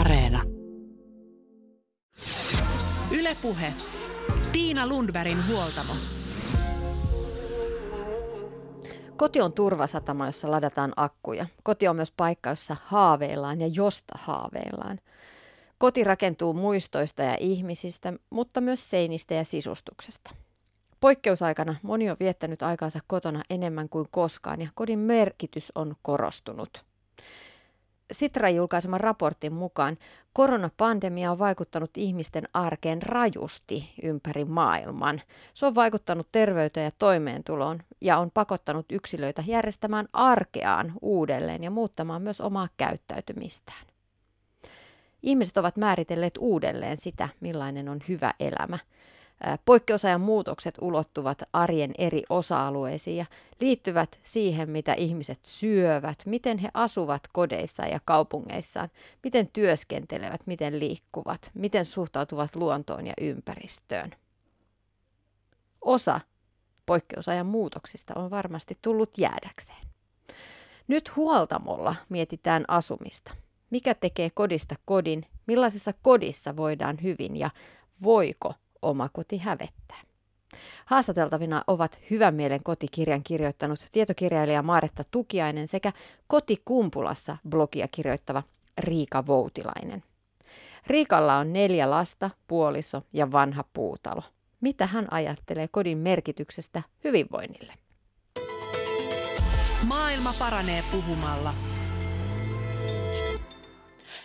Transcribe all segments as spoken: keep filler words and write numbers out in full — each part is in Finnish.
Areena. Yle Puhe. Tiina Lundvärin huoltamo. Koti on turvasatama, jossa ladataan akkuja. Koti on myös paikka, jossa haaveillaan ja josta haaveillaan. Koti rakentuu muistoista ja ihmisistä, mutta myös seinistä ja sisustuksesta. Poikkeusaikana moni on viettänyt aikaansa kotona enemmän kuin koskaan ja kodin merkitys on korostunut. Sitran julkaiseman raportin mukaan koronapandemia on vaikuttanut ihmisten arkeen rajusti ympäri maailman. Se on vaikuttanut terveyteen ja toimeentuloon ja on pakottanut yksilöitä järjestämään arkeaan uudelleen ja muuttamaan myös omaa käyttäytymistään. Ihmiset ovat määritelleet uudelleen sitä, millainen on hyvä elämä. Poikkeusajan muutokset ulottuvat arjen eri osa-alueisiin ja liittyvät siihen, mitä ihmiset syövät, miten he asuvat kodeissaan ja kaupungeissaan, miten työskentelevät, miten liikkuvat, miten suhtautuvat luontoon ja ympäristöön. Osa poikkeusajan muutoksista on varmasti tullut jäädäkseen. Nyt huoltamolla mietitään asumista. Mikä tekee kodista kodin, millaisessa kodissa voidaan hyvin ja voiko oma koti hävettää. Haastateltavina ovat Hyvän mielen kotikirjan kirjoittanut tietokirjailija Maaretta Tukiainen sekä Koti Kumpulassa blogia kirjoittava Riika Voutilainen. Riikalla on neljä lasta, puoliso ja vanha puutalo. Mitä hän ajattelee kodin merkityksestä hyvinvoinnille? Maailma paranee puhumalla.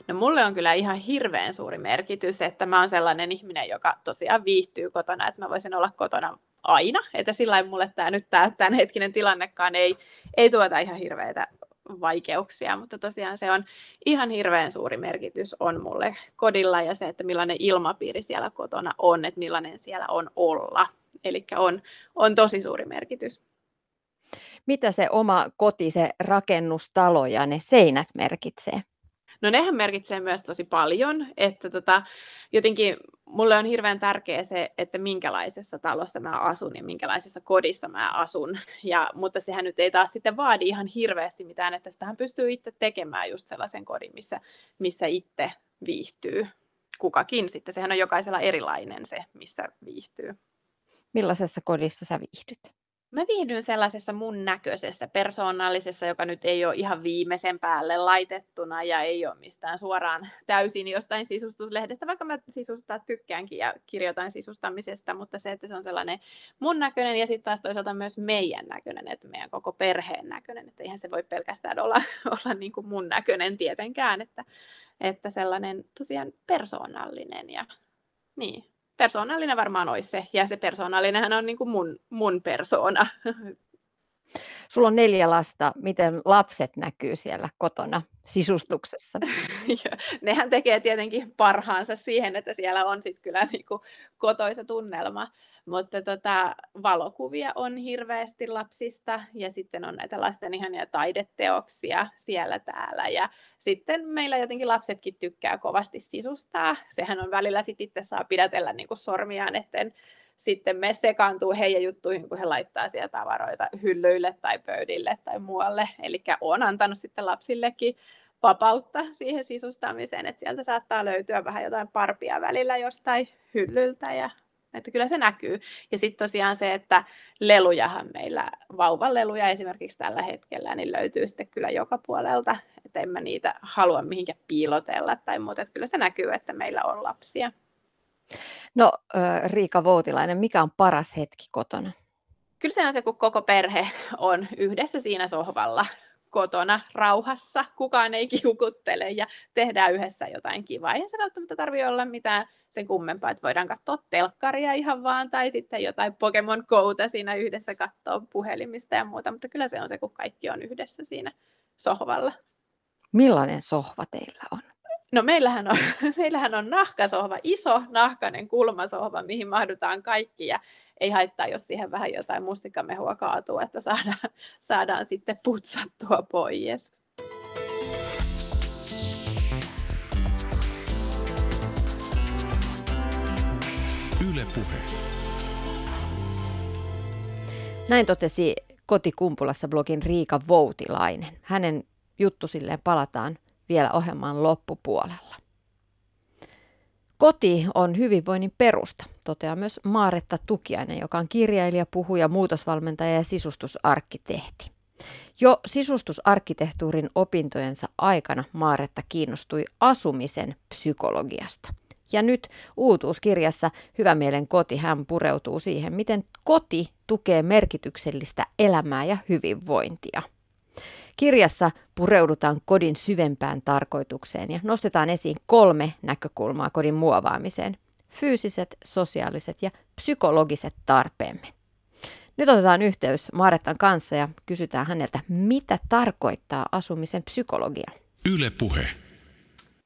No mulle on kyllä ihan hirveän suuri merkitys, että mä oon sellainen ihminen, joka tosiaan viihtyy kotona, että mä voisin olla kotona aina. Että sillain mulle tää nyt tää tämänhetkinen tilannekaan ei, ei tuota ihan hirveitä vaikeuksia, mutta tosiaan se on ihan hirveän suuri merkitys on mulle kodilla ja se, että millainen ilmapiiri siellä kotona on, että millainen siellä on olla. Eli on, on tosi suuri merkitys. Mitä se oma koti, se rakennustalo ja ne seinät merkitsee? No nehän merkitsee myös tosi paljon, että tota, jotenkin mulle on hirveän tärkeää se, että minkälaisessa talossa mä asun ja minkälaisessa kodissa mä asun. Ja, mutta sehän nyt ei taas sitten vaadi ihan hirveästi mitään, että sitähän pystyy itse tekemään just sellaisen kodin, missä, missä itse viihtyy kukakin. Sitten sehän on jokaisella erilainen se, missä viihtyy. Millaisessa kodissa sä viihdyt? Mä viihdyn sellaisessa mun näköisessä, persoonallisessa, joka nyt ei ole ihan viimeisen päälle laitettuna ja ei ole mistään suoraan täysin jostain sisustuslehdestä, vaikka mä sisustaa tykkäänkin ja kirjoitan sisustamisesta, mutta se, että se on sellainen mun näköinen ja sitten taas toisaalta myös meidän näköinen, että meidän koko perheen näköinen, että eihän se voi pelkästään olla, olla niin kuin mun näköinen tietenkään, että, että sellainen tosiaan persoonallinen ja niin. Persoonallinen varmaan olisi se, ja se persoonallinenhän on niin kuin mun, mun persoona. Sulla on neljä lasta. Miten lapset näkyy siellä kotona sisustuksessa? Nehän tekee tietenkin parhaansa siihen, että siellä on sitten kyllä niin kuin kotoisa tunnelma. Mutta tota, valokuvia on hirveästi lapsista ja sitten on näitä lasten ihania taideteoksia siellä täällä. Ja sitten meillä jotenkin lapsetkin tykkää kovasti sisustaa. Sehän on välillä sitten itse saa pidätellä niin kuin sormiaan, etten sitten me sekaantuu heidän juttuihin, kun he laittaa siellä tavaroita hyllyille tai pöydille tai muualle. Eli on antanut sitten lapsillekin vapautta siihen sisustamiseen, että sieltä saattaa löytyä vähän jotain parpia välillä jostain hyllyltä ja että kyllä se näkyy. Ja sitten tosiaan se, että lelujahan meillä, vauvaleluja esimerkiksi tällä hetkellä, niin löytyy sitten kyllä joka puolelta. Että en mä niitä halua mihinkään piilotella tai muuta. Että kyllä se näkyy, että meillä on lapsia. No Riika Voutilainen, mikä on paras hetki kotona? Kyllä se on se, kun koko perhe on yhdessä siinä sohvalla kotona rauhassa. Kukaan ei kiukuttele ja tehdään yhdessä jotain kivaa. Eihän se välttämättä tarvitse olla mitään sen kummempaa, että voidaan katsoa telkkaria ihan vaan tai sitten jotain Pokemon Gota siinä yhdessä katsoa puhelimista ja muuta. Mutta kyllä se on se, kun kaikki on yhdessä siinä sohvalla. Millainen sohva teillä on? No meillähän on, meillähän on nahkasohva, iso nahkainen kulmasohva, mihin mahdutaan kaikki ja ei haittaa, jos siihen vähän jotain mustikkamehua kaatuu, että saadaan, saadaan sitten putsattua pois. Yle Puhe. Näin totesi Koti Kumpulassa blogin Riika Voutilainen. Hänen juttusilleen palataan vielä ohjelman loppupuolella. Koti on hyvinvoinnin perusta, toteaa myös Maaretta Tukiainen, joka on kirjailija, puhuja, muutosvalmentaja ja sisustusarkkitehti. Jo sisustusarkkitehtuurin opintojensa aikana Maaretta kiinnostui asumisen psykologiasta. Ja nyt uutuuskirjassa Hyvän mielen koti hän pureutuu siihen, miten koti tukee merkityksellistä elämää ja hyvinvointia. Kirjassa pureudutaan kodin syvempään tarkoitukseen ja nostetaan esiin kolme näkökulmaa kodin muovaamiseen. Fyysiset, sosiaaliset ja psykologiset tarpeemme. Nyt otetaan yhteys Maarettan kanssa ja kysytään häneltä, mitä tarkoittaa asumisen psykologia. Yle Puhe.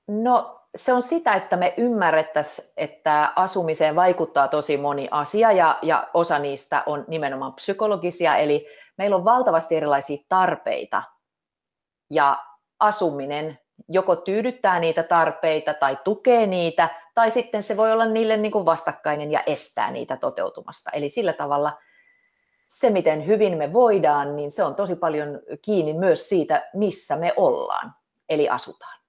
No se on sitä, että me ymmärrettäisiin, että asumiseen vaikuttaa tosi moni asia ja, ja osa niistä on nimenomaan psykologisia, eli meillä on valtavasti erilaisia tarpeita ja asuminen joko tyydyttää niitä tarpeita tai tukee niitä, tai sitten se voi olla niille niin kuin vastakkainen ja estää niitä toteutumasta. Eli sillä tavalla se, miten hyvin me voidaan, niin se on tosi paljon kiinni myös siitä, missä me ollaan, eli asutaan.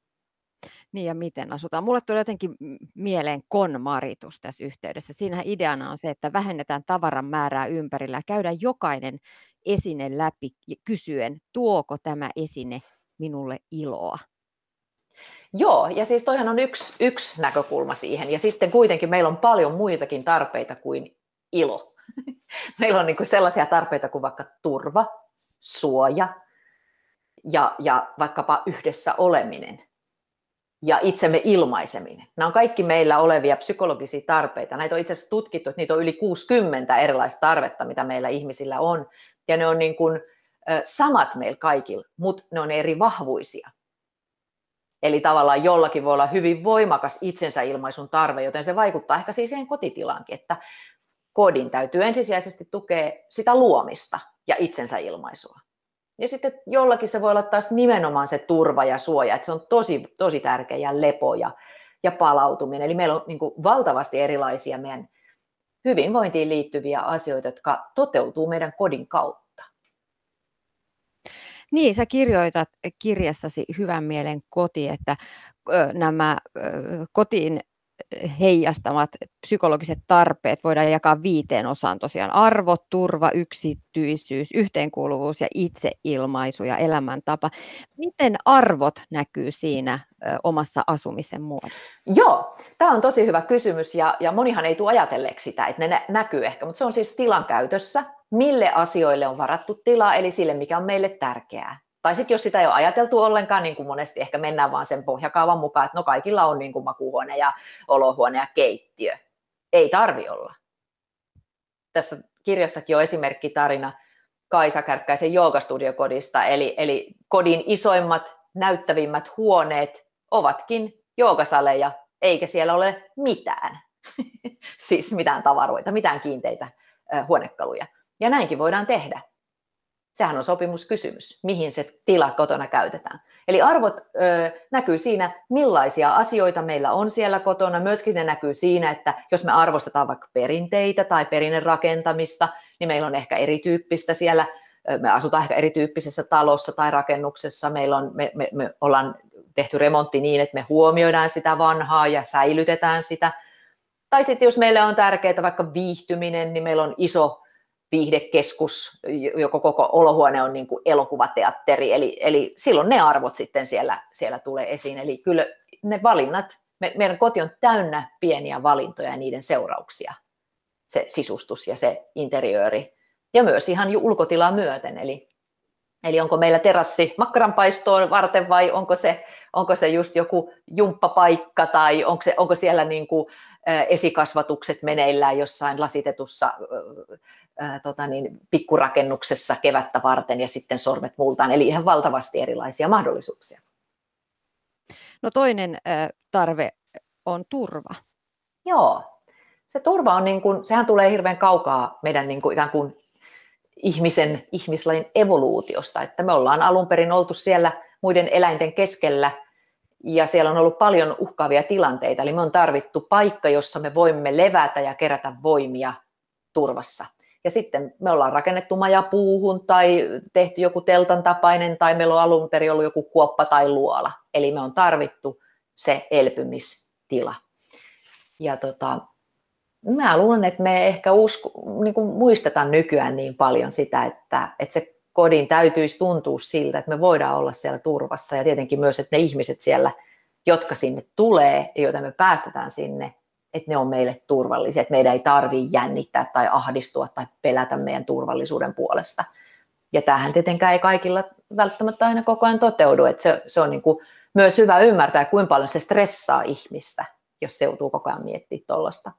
Niin ja miten asutaan. Mulle tuli jotenkin mieleen KonMaritus tässä yhteydessä. Siinähän ideana on se, että vähennetään tavaran määrää ympärillä ja käydään jokainen esine läpi kysyen, tuoko tämä esine minulle iloa. Joo, ja siis toihan on yksi, yksi näkökulma siihen. Ja sitten kuitenkin meillä on paljon muitakin tarpeita kuin ilo. Meillä on niin kuin sellaisia tarpeita kuin vaikka turva, suoja ja, ja vaikkapa yhdessä oleminen. Ja itsemme ilmaiseminen. Nämä on kaikki meillä olevia psykologisia tarpeita. Näitä on itse asiassa tutkittu, että niitä on yli kuusikymmentä erilaista tarvetta, mitä meillä ihmisillä on. Ja ne on niin kuin samat meillä kaikilla, mutta ne on eri vahvuisia. Eli tavallaan jollakin voi olla hyvin voimakas itsensä ilmaisun tarve, joten se vaikuttaa ehkä siis siihen kotitilaankin, että kodin täytyy ensisijaisesti tukea sitä luomista ja itsensä ilmaisua. Ja sitten jollakin se voi olla taas nimenomaan se turva ja suoja, että se on tosi, tosi tärkeä ja lepo ja, ja palautuminen. Eli meillä on niin kuin valtavasti erilaisia meidän hyvinvointiin liittyviä asioita, jotka toteutuu meidän kodin kautta. Niin, sä kirjoitat kirjassasi Hyvän mielen koti, että nämä kotiin heijastamat psykologiset tarpeet voidaan jakaa viiteen osaan tosiaan. Arvo, turva, yksityisyys, yhteenkuuluvuus ja itseilmaisu ja elämäntapa. Miten arvot näkyy siinä omassa asumisen muodossa? Joo, tämä on tosi hyvä kysymys ja, ja monihan ei tule ajatelleeksi sitä, että ne näkyy ehkä, mutta se on siis tilan käytössä, mille asioille on varattu tilaa, eli sille, mikä on meille tärkeää. Tai sitten jos sitä ei ole ajateltu ollenkaan, niin kuin monesti ehkä mennään vaan sen pohjakaavan mukaan, että no kaikilla on niin kuin makuuhuone ja olohuone ja keittiö. Ei tarvi olla. Tässä kirjassakin on esimerkki tarina Kaisa Kärkkäisen joogastudiokodista, eli, eli kodin isoimmat, näyttävimmät huoneet ovatkin joogasaleja, eikä siellä ole mitään, siis mitään tavaroita, mitään kiinteitä huonekaluja. Ja näinkin voidaan tehdä. Sehän on sopimuskysymys, mihin se tila kotona käytetään. Eli arvot ö, näkyy siinä, millaisia asioita meillä on siellä kotona. Myöskin ne näkyy siinä, että jos me arvostetaan vaikka perinteitä tai perinnerakentamista, niin meillä on ehkä erityyppistä siellä. Me asutaan ehkä erityyppisessä talossa tai rakennuksessa. Meillä on, me, me, me ollaan tehty remontti niin, että me huomioidaan sitä vanhaa ja säilytetään sitä. Tai sitten jos meillä on tärkeää vaikka viihtyminen, niin meillä on iso viihdekeskus, joko koko olohuone on niin kuin elokuvateatteri, eli, eli silloin ne arvot sitten siellä, siellä tulee esiin. Eli kyllä ne valinnat, me, meidän koti on täynnä pieniä valintoja ja niiden seurauksia, se sisustus ja se interiööri, ja myös ihan jo ulkotilaa myöten, eli, eli onko meillä terassi makkaranpaistoon varten vai onko se, onko se just joku jumppapaikka tai onko, se, onko siellä niin kuin esikasvatukset meneillään jossain lasitetussa ää, tota niin, pikkurakennuksessa kevättä varten ja sitten sormet multaan. Eli ihan valtavasti erilaisia mahdollisuuksia. No toinen ää, tarve on turva. Joo. Se turva on niin kuin, sehän tulee hirveän kaukaa meidän niin kuin, ikään kuin ihmisen, ihmislajin evoluutiosta. Että me ollaan alun perin oltu siellä muiden eläinten keskellä. Ja siellä on ollut paljon uhkaavia tilanteita, eli me on tarvittu paikka, jossa me voimme levätä ja kerätä voimia turvassa. Ja sitten me ollaan rakennettu maja puuhun tai tehty joku teltan tapainen tai meillä on alun perin ollut joku kuoppa tai luola. Eli me on tarvittu se elpymistila. Ja tota, mä luulen, että me ehkä usko, niin kuin muistetaan nykyään niin paljon sitä, että, että se kodin täytyisi tuntua siltä, että me voidaan olla siellä turvassa. Ja tietenkin myös, että ne ihmiset siellä, jotka sinne tulee ja joita me päästetään sinne, että ne on meille turvallisia. Että meidän ei tarvitse jännittää tai ahdistua tai pelätä meidän turvallisuuden puolesta. Ja tämähän tietenkään ei kaikilla välttämättä aina koko ajan toteudu. Että se, se on niin kuin myös hyvä ymmärtää, kuinka paljon se stressaa ihmistä, jos se joutuu koko ajan miettimään tuollaista,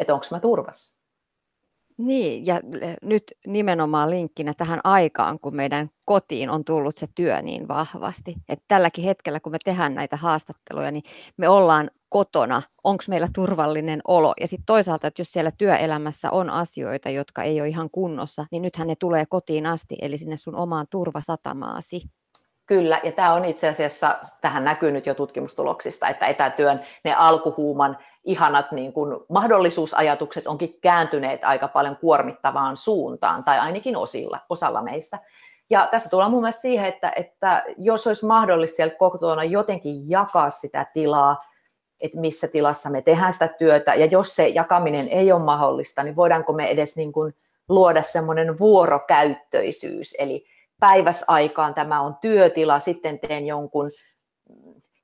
että onko mä turvassa. Niin, ja nyt nimenomaan linkkinä tähän aikaan, kun meidän kotiin on tullut se työ niin vahvasti. Että tälläkin hetkellä, kun me tehdään näitä haastatteluja, niin me ollaan kotona. Onko meillä turvallinen olo? Ja sitten toisaalta, että jos siellä työelämässä on asioita, jotka ei ole ihan kunnossa, niin nythän ne tulee kotiin asti, eli sinne sun omaan turvasatamaasi. Kyllä, ja tämä on itse asiassa, tähän näkyy nyt jo tutkimustuloksista, että etätyön ne alkuhuuman ihanat niin kuin mahdollisuusajatukset onkin kääntyneet aika paljon kuormittavaan suuntaan, tai ainakin osilla, osalla meistä. Ja tässä tullaan mun mielestä siihen, että, että jos olisi mahdollista siellä kotona jotenkin jakaa sitä tilaa, että missä tilassa me tehdään sitä työtä, ja jos se jakaminen ei ole mahdollista, niin voidaanko me edes niin kuin luoda semmoinen vuorokäyttöisyys, eli päiväsaikaan tämä on työtila, sitten teen jonkun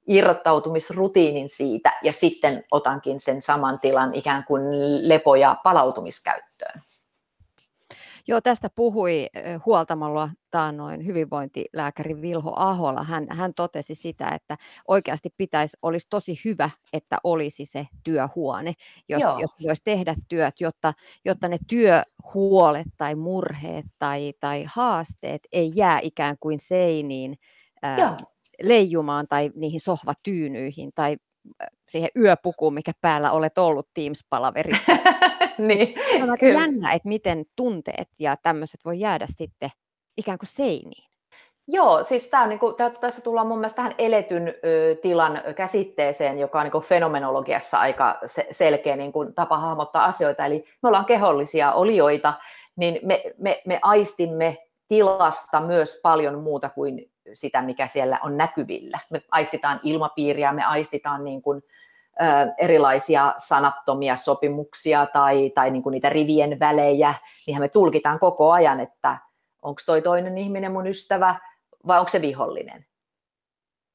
irrottautumisrutiinin siitä ja sitten otankin sen saman tilan ikään kuin lepo- ja palautumiskäyttöön. Joo, tästä puhui huoltamolla taannoin hyvinvointilääkäri Vilho Ahola. Hän, hän totesi sitä, että oikeasti pitäisi, olisi tosi hyvä, että olisi se työhuone, jos, jos voisi tehdä työt, jotta, jotta ne työhuolet tai murheet tai, tai haasteet ei jää ikään kuin seiniin ää, leijumaan tai niihin sohvatyynyihin tai siihen yöpukuun, mikä päällä olet ollut Teams-palaverissa. Niin, on aika jännä, että miten tunteet ja tämmöiset voi jäädä sitten ikään kuin seiniin. Joo, siis tää on niinku, tää, tässä tullaan mun mielestä tähän eletyn ö, tilan käsitteeseen, joka on niinku fenomenologiassa aika se, selkeä niinku tapa hahmottaa asioita. Eli me ollaan kehollisia olioita, niin me, me, me aistimme tilasta myös paljon muuta kuin sitä, mikä siellä on näkyvillä. Me aistitaan ilmapiiriä, me aistitaan niin kuin, ö, erilaisia sanattomia sopimuksia tai, tai niin kuin niitä rivien välejä. Niinhän me tulkitaan koko ajan, että onko toi toinen ihminen mun ystävä vai onko se vihollinen.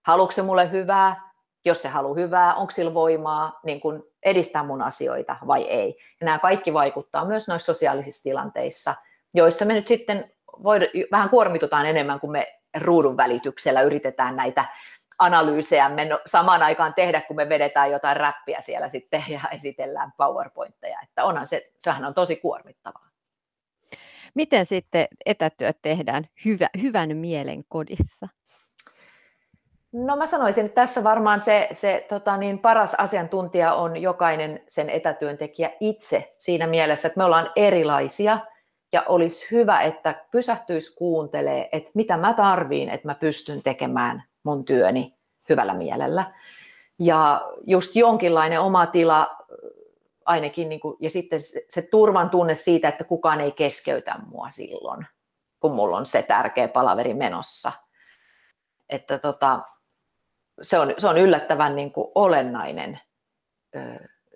Haluatko se mulle hyvää? Jos se haluaa hyvää, onko sillä voimaa niin kuin edistää mun asioita vai ei? Ja nämä kaikki vaikuttaa myös noissa sosiaalisissa tilanteissa, joissa me nyt sitten voidaan, vähän kuormitutaan enemmän kuin me ruudun välityksellä yritetään näitä analyysejä samaan aikaan tehdä, kun me vedetään jotain räppiä siellä sitten ja esitellään PowerPointteja. Että onhan se, sehän on tosi kuormittavaa. Miten sitten etätyöt tehdään hyvä, hyvän mielen kodissa? No mä sanoisin, että tässä varmaan se, se tota niin, paras asiantuntija on jokainen sen etätyöntekijä itse siinä mielessä, että me ollaan erilaisia. Ja olisi hyvä, että pysähtyisi kuuntelemaan, että mitä mä tarviin, että mä pystyn tekemään mun työni hyvällä mielellä. Ja just jonkinlainen oma tila ainakin, niin kuin, ja sitten se turvan tunne siitä, että kukaan ei keskeytä mua silloin, kun mulla on se tärkeä palaveri menossa. Että tota, se on, se on yllättävän niin kuin olennainen ö,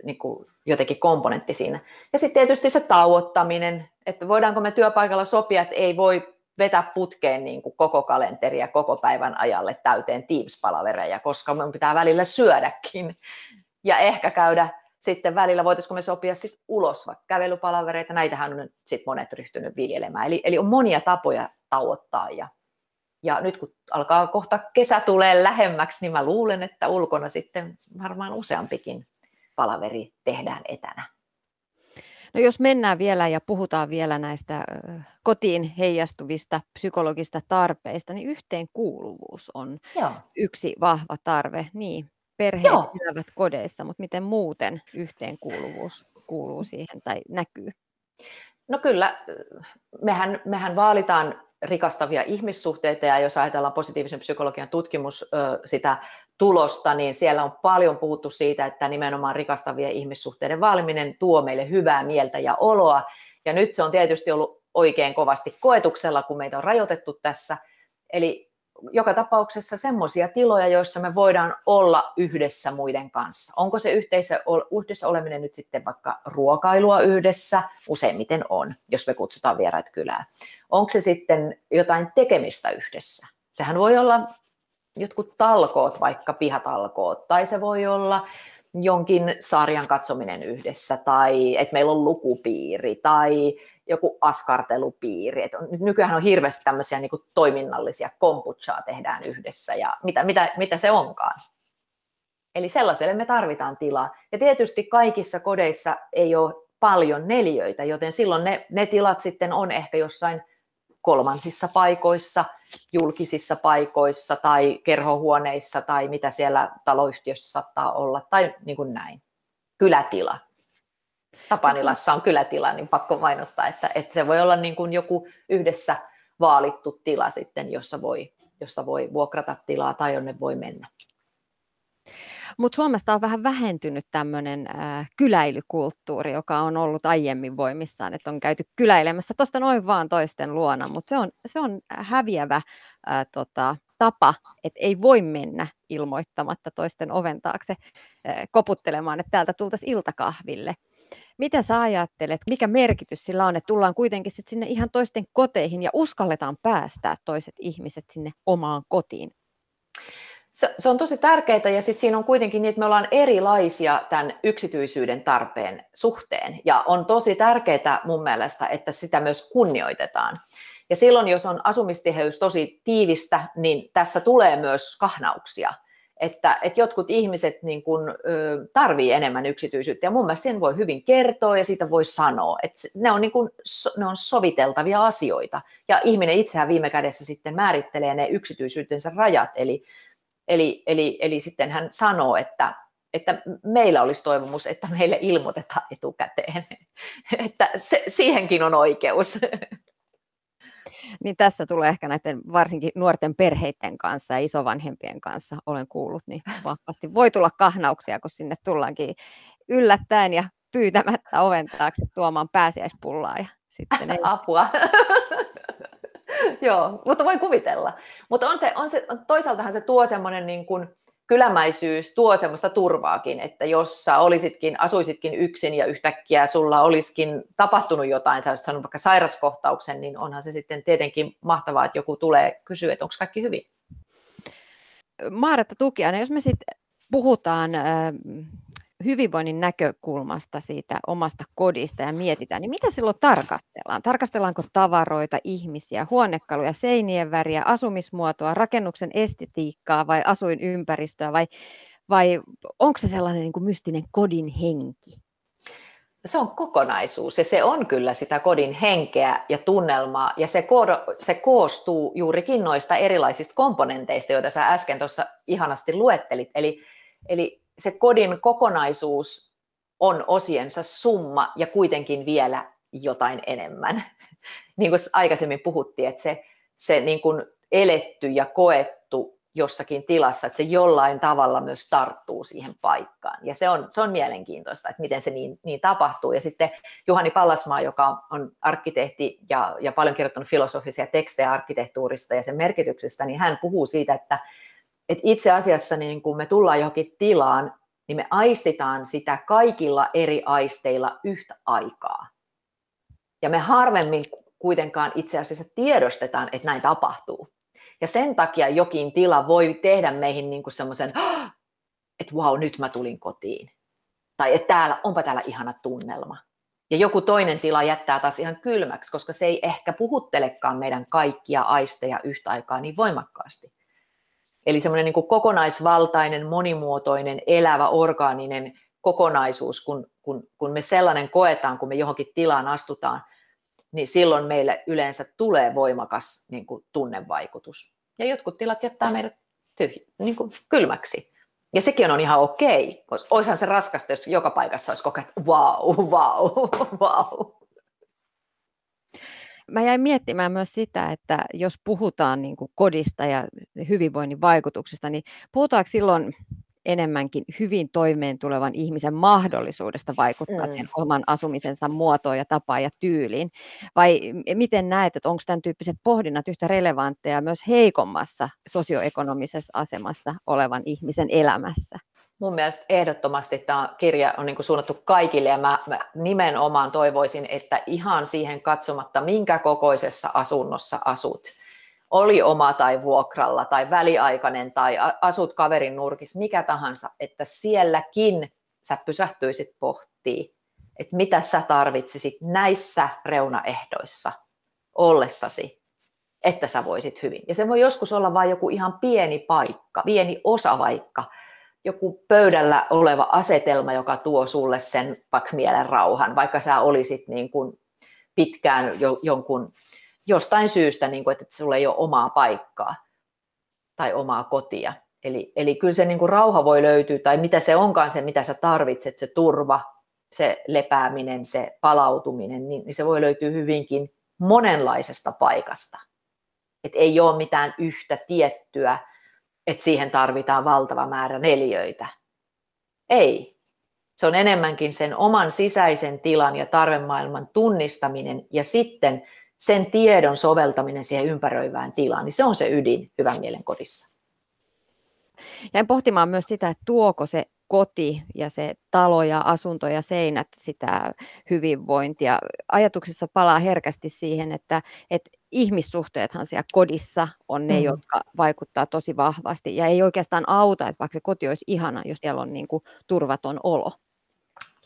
niin kuin jotenkin komponentti siinä. Ja sitten tietysti se tauottaminen, että voidaanko me työpaikalla sopia, että ei voi vetää putkeen niin kuin koko kalenteria koko päivän ajalle täyteen Teams-palavereja, koska me pitää välillä syödäkin ja ehkä käydä sitten välillä, voitaisiko me sopia sitten ulos vaikka kävelypalavereita, näitähän on sitten monet ryhtynyt viljelemään, eli, eli on monia tapoja tauottaa ja, ja nyt kun alkaa kohta kesä tulee lähemmäksi, niin mä luulen, että ulkona sitten varmaan useampikin palaveri tehdään etänä. No jos mennään vielä ja puhutaan vielä näistä kotiin heijastuvista psykologista tarpeista, niin yhteenkuuluvuus on Joo. yksi vahva tarve. Niin, perheet Joo. elävät kodeissa, mutta miten muuten yhteenkuuluvuus kuuluu siihen tai näkyy? No kyllä, mehän, mehän vaalitaan rikastavia ihmissuhteita ja jos ajatellaan positiivisen psykologian tutkimus sitä tulosta, niin siellä on paljon puhuttu siitä, että nimenomaan rikastavien ihmissuhteiden vaaliminen tuo meille hyvää mieltä ja oloa. Ja nyt se on tietysti ollut oikein kovasti koetuksella, kun meitä on rajoitettu tässä. Eli joka tapauksessa semmoisia tiloja, joissa me voidaan olla yhdessä muiden kanssa. Onko se yhteisö, yhdessä oleminen nyt sitten vaikka ruokailua yhdessä? Useimmiten on, jos me kutsutaan vieraat kylään. Onko se sitten jotain tekemistä yhdessä? Sehän voi olla jotkut talkoot, vaikka pihatalkoot, tai se voi olla jonkin sarjan katsominen yhdessä, tai että meillä on lukupiiri, tai joku askartelupiiri. Et on, nykyään on hirveästi tämmöisiä niin kuin toiminnallisia, kombuchaa tehdään yhdessä, ja mitä, mitä, mitä se onkaan. Eli sellaiselle me tarvitaan tilaa. Ja tietysti kaikissa kodeissa ei ole paljon neliöitä, joten silloin ne, ne tilat sitten on ehkä jossain kolmansissa paikoissa, julkisissa paikoissa tai kerhohuoneissa tai mitä siellä taloyhtiössä saattaa olla tai niin kuin näin. Kylätila. Tapanilassa on kylätila, niin pakko mainostaa, että, että se voi olla niin kuin joku yhdessä vaalittu tila sitten, jossa voi, josta voi vuokrata tilaa tai jonne voi mennä. Mutta Suomesta on vähän vähentynyt tämmöinen äh, kyläilykulttuuri, joka on ollut aiemmin voimissaan, että on käyty kyläilemässä tuosta noin vaan toisten luona, mutta se on, se on häviävä äh, tota, tapa, että ei voi mennä ilmoittamatta toisten oven taakse äh, koputtelemaan, että täältä tultaisiin iltakahville. Mitä sä ajattelet, mikä merkitys sillä on, että tullaan kuitenkin sit sinne ihan toisten koteihin ja uskalletaan päästää toiset ihmiset sinne omaan kotiin? Se on tosi tärkeää ja sitten siinä on kuitenkin niin, että me ollaan erilaisia tämän yksityisyyden tarpeen suhteen ja on tosi tärkeää mun mielestä, että sitä myös kunnioitetaan. Ja silloin, jos on asumistiheys tosi tiivistä, niin tässä tulee myös kahnauksia, että, että jotkut ihmiset niin kun, tarvii enemmän yksityisyyttä ja mun mielestä sen voi hyvin kertoa ja siitä voi sanoa, että ne on, niin kun, ne on soviteltavia asioita ja ihminen itsehän viime kädessä sitten määrittelee ne yksityisyytensä rajat, eli Eli, eli, eli sitten hän sanoo, että, että meillä olisi toivomus, että meille ilmoitetaan etukäteen, että se, siihenkin on oikeus. Niin tässä tulee ehkä näiden varsinkin nuorten perheiden kanssa ja isovanhempien kanssa, olen kuullut, niin vahvasti voi tulla kahnauksia, kun sinne tullaankin yllättäen ja pyytämättä oven taakse tuomaan pääsiäispullaa ja sitten ei... Apua. Joo, mutta voi kuvitella. Mutta on se, on se, toisaaltahan se tuo semmoinen niin kuin kylämäisyys, tuo semmoista turvaakin, että jos sä olisitkin, asuisitkin yksin ja yhtäkkiä sulla olisikin tapahtunut jotain, sä olisit saanut vaikka sairaskohtauksen, niin onhan se sitten tietenkin mahtavaa, että joku tulee kysyä, että onko kaikki hyvin. Maaretta Tukiainen, jos me sitten puhutaan... Äh... hyvinvoinnin näkökulmasta siitä omasta kodista ja mietitään, niin mitä silloin tarkastellaan? Tarkastellaanko tavaroita, ihmisiä, huonekaluja, seinien väriä, asumismuotoa, rakennuksen estetiikkaa vai asuinympäristöä vai, vai onko se sellainen niin kuin mystinen kodin henki? Se on kokonaisuus ja se on kyllä sitä kodin henkeä ja tunnelmaa ja se, ko- se koostuu juurikin noista erilaisista komponenteista, joita sä äsken tuossa ihanasti luettelit. Eli, eli se kodin kokonaisuus on osiensa summa ja kuitenkin vielä jotain enemmän. Niin kuin aikaisemmin puhuttiin, että se, se niin kuin eletty ja koettu jossakin tilassa, että se jollain tavalla myös tarttuu siihen paikkaan. Ja se on, se on mielenkiintoista, että miten se niin, niin tapahtuu. Ja sitten Juhani Pallasmaa, joka on arkkitehti ja, ja paljon kirjoittanut filosofisia tekstejä arkkitehtuurista ja sen merkityksestä, niin hän puhuu siitä, että Et itse asiassa niin kun me tullaan johonkin tilaan, niin me aistitaan sitä kaikilla eri aisteilla yhtä aikaa. Ja me harvemmin kuitenkaan itse asiassa tiedostetaan, että näin tapahtuu. Ja sen takia jokin tila voi tehdä meihin niin kuin semmoisen, että vau, wow, nyt mä tulin kotiin. Tai että täällä, onpa täällä ihana tunnelma. Ja joku toinen tila jättää taas ihan kylmäksi, koska se ei ehkä puhuttelekaan meidän kaikkia aisteja yhtä aikaa niin voimakkaasti. Eli semmoinen niin kuin kokonaisvaltainen, monimuotoinen, elävä, orgaaninen kokonaisuus, kun, kun, kun me sellainen koetaan, kun me johonkin tilaan astutaan, niin silloin meille yleensä tulee voimakas niin kuin tunnevaikutus. Ja jotkut tilat jättää meidät tyhj- niin kuin kylmäksi. Ja sekin on ihan okei. Oishan se raskasta, jos joka paikassa olisi kokea, että vau, vau, vau. Mä jäin miettimään myös sitä, että jos puhutaan niin kuin kodista ja hyvinvoinnin vaikutuksista, niin puhutaanko silloin enemmänkin hyvin toimeen tulevan ihmisen mahdollisuudesta vaikuttaa mm. sen oman asumisensa muotoon ja tapaan ja tyyliin? Vai miten näet, että onko tämän tyyppiset pohdinnat yhtä relevantteja myös heikommassa sosioekonomisessa asemassa olevan ihmisen elämässä? Mun mielestä ehdottomasti tämä kirja on niin kuin suunnattu kaikille, ja mä, mä nimenomaan toivoisin, että ihan siihen katsomatta, minkä kokoisessa asunnossa asut, oli oma tai vuokralla tai väliaikainen tai asut kaverin nurkissa, mikä tahansa, että sielläkin sä pysähtyisit pohtii, että mitä sä tarvitsisit näissä reunaehdoissa ollessasi, että sä voisit hyvin. Ja se voi joskus olla vain joku ihan pieni paikka, pieni osa vaikka, joku pöydällä oleva asetelma, joka tuo sulle sen vaikka mielen rauhan, vaikka sä olisit niin kuin pitkään jonkun, jostain syystä, niin kuin, että sulla ei ole omaa paikkaa tai omaa kotia. Eli, eli kyllä se niin kuin, rauha voi löytyä, tai mitä se onkaan se, mitä sä tarvitset, se turva, se lepääminen, se palautuminen, niin, niin se voi löytyä hyvinkin monenlaisesta paikasta. Et ei ole mitään yhtä tiettyä, että siihen tarvitaan valtava määrä neliöitä. Ei. Se on enemmänkin sen oman sisäisen tilan ja tarvemaailman tunnistaminen ja sitten sen tiedon soveltaminen siihen ympäröivään tilaan, niin se on se ydin Hyvän mielen kodissa. Jäin pohtimaan myös sitä, että tuoko se koti ja se talo ja asunto ja seinät sitä hyvinvointia. Ajatuksissa palaa herkästi siihen, että, että ihmissuhteethan siellä kodissa on ne, mm-hmm. jotka vaikuttaa tosi vahvasti. Ja ei oikeastaan auta, että vaikka se koti olisi ihana, jos siellä on niin kuin turvaton olo.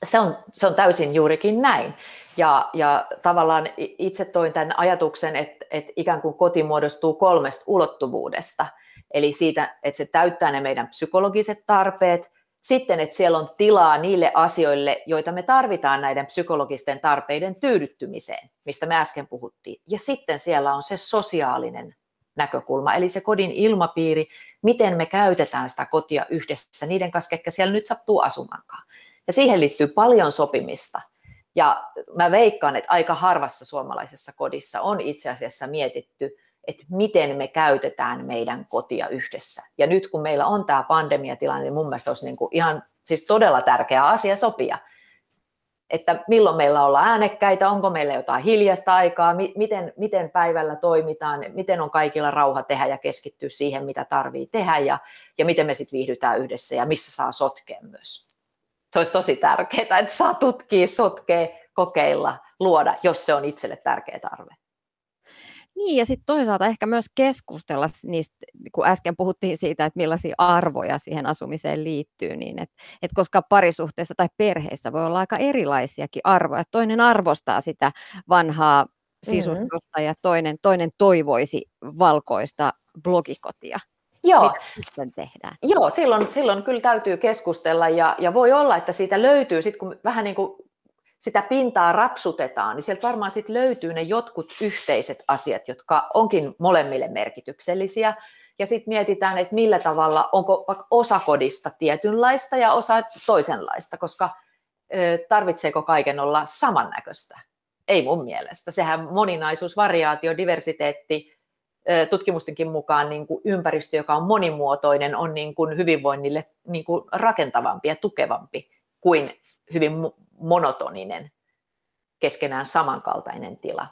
Se on, se on täysin juurikin näin. Ja, ja tavallaan itse toin tämän ajatuksen, että, että ikään kuin koti muodostuu kolmesta ulottuvuudesta. Eli siitä, että se täyttää ne meidän psykologiset tarpeet. Sitten, että siellä on tilaa niille asioille, joita me tarvitaan näiden psykologisten tarpeiden tyydyttymiseen, mistä me äsken puhuttiin. Ja sitten siellä on se sosiaalinen näkökulma, eli se kodin ilmapiiri, miten me käytetään sitä kotia yhdessä niiden kanssa, ketkä siellä nyt sattuu asumaankaan. Ja siihen liittyy paljon sopimista. Ja mä veikkaan, että aika harvassa suomalaisessa kodissa on itse asiassa mietitty, että miten me käytetään meidän kotia yhdessä. Ja nyt kun meillä on tämä pandemiatilanne, niin mun mielestä olisi niin kuin ihan siis todella tärkeä asia sopia. Että milloin meillä ollaan äänekkäitä, onko meillä jotain hiljaista aikaa, miten, miten päivällä toimitaan, miten on kaikilla rauha tehdä ja keskittyä siihen, mitä tarvii tehdä ja, ja miten me sitten viihdytään yhdessä ja missä saa sotkea myös. Se olisi tosi tärkeää, että saa tutkia, sotkea, kokeilla, luoda, jos se on itselle tärkeä tarve. Niin, ja sitten toisaalta ehkä myös keskustella niistä, kun äsken puhuttiin siitä, että millaisia arvoja siihen asumiseen liittyy, niin että et koska parisuhteessa tai perheessä voi olla aika erilaisiakin arvoja. Toinen arvostaa sitä vanhaa sisustusta mm-hmm. ja toinen, toinen toivoisi valkoista blogikotia. Joo. Joo, silloin, silloin kyllä täytyy keskustella ja, ja voi olla, että siitä löytyy, sit kun vähän niin kuin sitä pintaa rapsutetaan, niin sieltä varmaan sit löytyy ne jotkut yhteiset asiat, jotka onkin molemmille merkityksellisiä. Ja sitten mietitään, että millä tavalla, onko vaikka osa kodista tietynlaista ja osa toisenlaista, koska ö, tarvitseeko kaiken olla samannäköistä? Ei mun mielestä. Sehän moninaisuus, variaatio, diversiteetti, tutkimustenkin mukaan niin kuin ympäristö, joka on monimuotoinen, on niin kuin hyvinvoinnille niin kuin rakentavampi ja tukevampi kuin hyvin monotoninen, keskenään samankaltainen tila.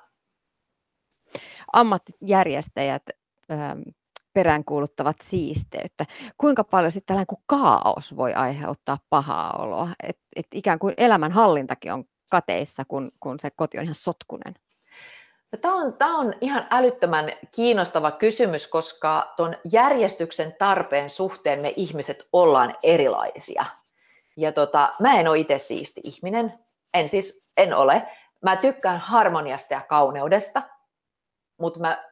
Ammattijärjestäjät ähm, peräänkuuluttavat siisteyttä. Kuinka paljon sitten tällainen kuin kaaos voi aiheuttaa pahaa oloa? Et, et ikään kuin elämänhallintakin on kateissa, kun, kun se koti on ihan sotkunen. Tämä on, tämä on ihan älyttömän kiinnostava kysymys, koska tuon järjestyksen tarpeen suhteen me ihmiset ollaan erilaisia. Ja tota, mä en ole itse siisti ihminen, en siis, en ole. Mä tykkään harmoniasta ja kauneudesta, mutta mä,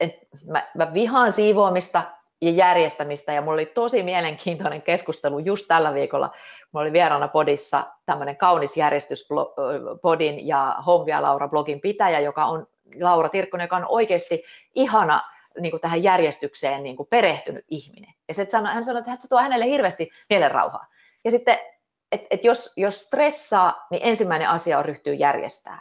en, mä, mä vihaan siivoamista ja järjestämistä. Ja mulla oli tosi mielenkiintoinen keskustelu just tällä viikolla, kun mulla oli vieraana podissa tämmöinen kaunis järjestyspodin ja Home Via Laura blogin pitäjä, joka on Laura Tirkkonen, joka on oikeasti ihana niin kuin tähän järjestykseen niin kuin perehtynyt ihminen. Ja sit sano, hän sanoi, että se tuo hänelle hirveästi mielen rauhaa. Ja sitten, että et jos, jos stressaa, niin ensimmäinen asia on ryhtyä järjestää.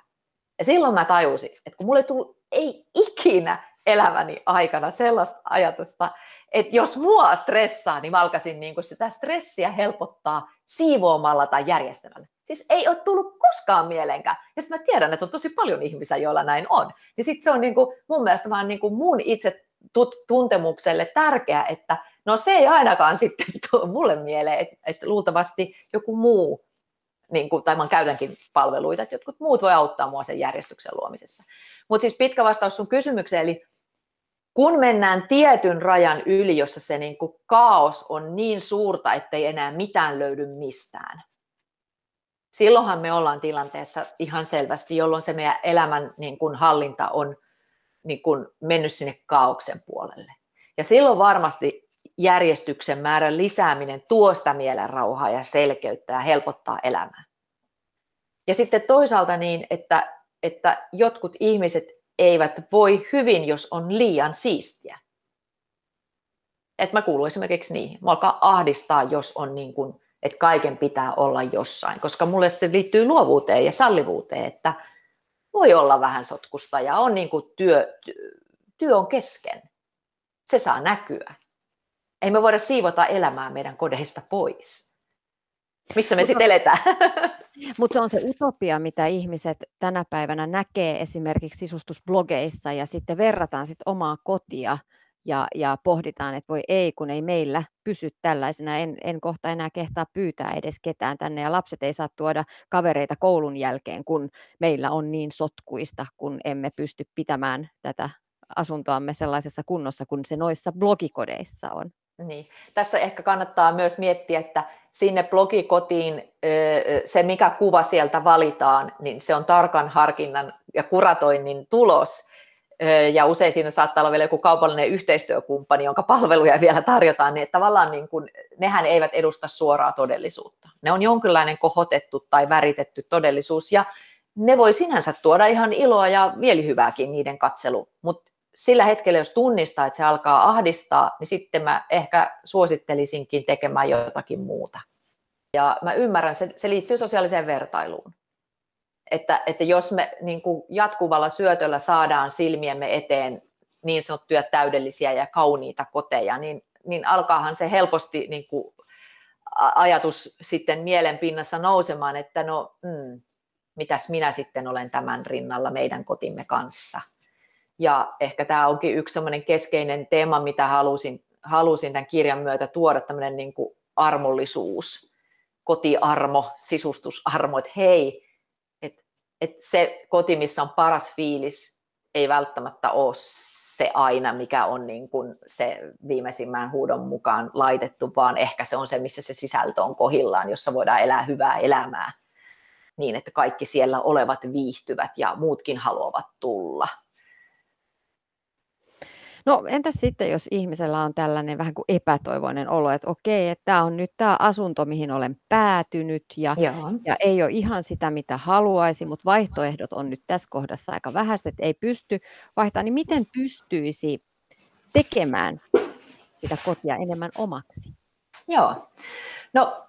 Ja silloin mä tajusin, että kun mulle ei tullut ei ikinä elämäni aikana sellaista ajatusta, että jos mua stressaa, niin mä alkaisin niin kuin sitä stressiä helpottaa siivoamalla tai järjestämällä. Siis ei ole tullut koskaan mielenkään. Ja sitten mä tiedän, että on tosi paljon ihmisiä, joilla näin on. Ja sitten se on niin kuin, mun mielestä vaan niin kuin mun itse tut- tuntemukselle tärkeää, että no se ei ainakaan sitten tule mulle mieleen, että et luultavasti joku muu, niin kuin, tai mä käytänkin palveluita, että jotkut muut voi auttaa mua sen järjestyksen luomisessa. Mutta siis pitkä vastaus sun kysymykseen, eli kun mennään tietyn rajan yli, jossa se niin kuin kaos on niin suurta, ettei enää mitään löydy mistään, silloinhan me ollaan tilanteessa ihan selvästi, jolloin se meidän elämän niin kuin hallinta on niin kuin mennyt sinne kaaoksen puolelle. Ja silloin varmasti järjestyksen määrän lisääminen tuo sitä mielen rauhaa ja selkeyttä ja helpottaa elämää. Ja sitten toisaalta niin, että, että jotkut ihmiset eivät voi hyvin, jos on liian siistiä. Et mä kuulun esimerkiksi niihin. Mä alkaa ahdistaa, jos on niin kuin, että kaiken pitää olla jossain, koska mulle se liittyy luovuuteen ja sallivuuteen, että voi olla vähän sotkusta ja on niin kuin työ, työ on kesken. Se saa näkyä. Ei me voida siivota elämää meidän kodeista pois. Missä me mut sitten on, eletään? Mutta se on se utopia, mitä ihmiset tänä päivänä näkee esimerkiksi sisustusblogeissa ja sitten verrataan sit omaa kotia ja, ja pohditaan, että voi ei, kun ei meillä pysy tällaisena. En, en kohta enää kehtaa pyytää edes ketään tänne ja lapset ei saa tuoda kavereita koulun jälkeen, kun meillä on niin sotkuista, kun emme pysty pitämään tätä asuntoamme sellaisessa kunnossa, kun se noissa blogikodeissa on. Niin. Tässä ehkä kannattaa myös miettiä, että sinne blogikotiin se, mikä kuva sieltä valitaan, niin se on tarkan harkinnan ja kuratoinnin tulos. Ja usein siinä saattaa olla vielä joku kaupallinen yhteistyökumppani, jonka palveluja vielä tarjotaan, niin että tavallaan niin kuin, nehän eivät edusta suoraa todellisuutta. Ne on jonkinlainen kohotettu tai väritetty todellisuus ja ne voi sinänsä tuoda ihan iloa ja mielihyvääkin niiden katselu, mutta sillä hetkellä, jos tunnistaa, että se alkaa ahdistaa, niin sitten mä ehkä suosittelisinkin tekemään jotakin muuta. Ja mä ymmärrän, se, se liittyy sosiaaliseen vertailuun. Että, että jos me niin kuin jatkuvalla syötöllä saadaan silmiemme eteen niin sanottuja täydellisiä ja kauniita koteja, niin, niin alkaahan se helposti niin kuin ajatus sitten mielen pinnassa nousemaan, että no, mm, mitäs minä sitten olen tämän rinnalla meidän kotimme kanssa. Ja ehkä tämä onkin yksi semmoinen keskeinen teema, mitä halusin, halusin tämän kirjan myötä tuoda, tämmöinen niin kuin armollisuus, kotiarmo, sisustusarmo, että hei, että et se koti, missä on paras fiilis, ei välttämättä ole se aina, mikä on niin kuin se viimeisimmän huudon mukaan laitettu, vaan ehkä se on se, missä se sisältö on kohillaan, jossa voidaan elää hyvää elämää niin, että kaikki siellä olevat viihtyvät ja muutkin haluavat tulla. No entäs sitten, jos ihmisellä on tällainen vähän kuin epätoivoinen olo, että okei, että tämä on nyt tämä asunto, mihin olen päätynyt ja, ja ei ole ihan sitä, mitä haluaisin, mutta vaihtoehdot on nyt tässä kohdassa aika vähäiset, että ei pysty vaihtamaan, niin miten pystyisi tekemään sitä kotia enemmän omaksi? Joo, no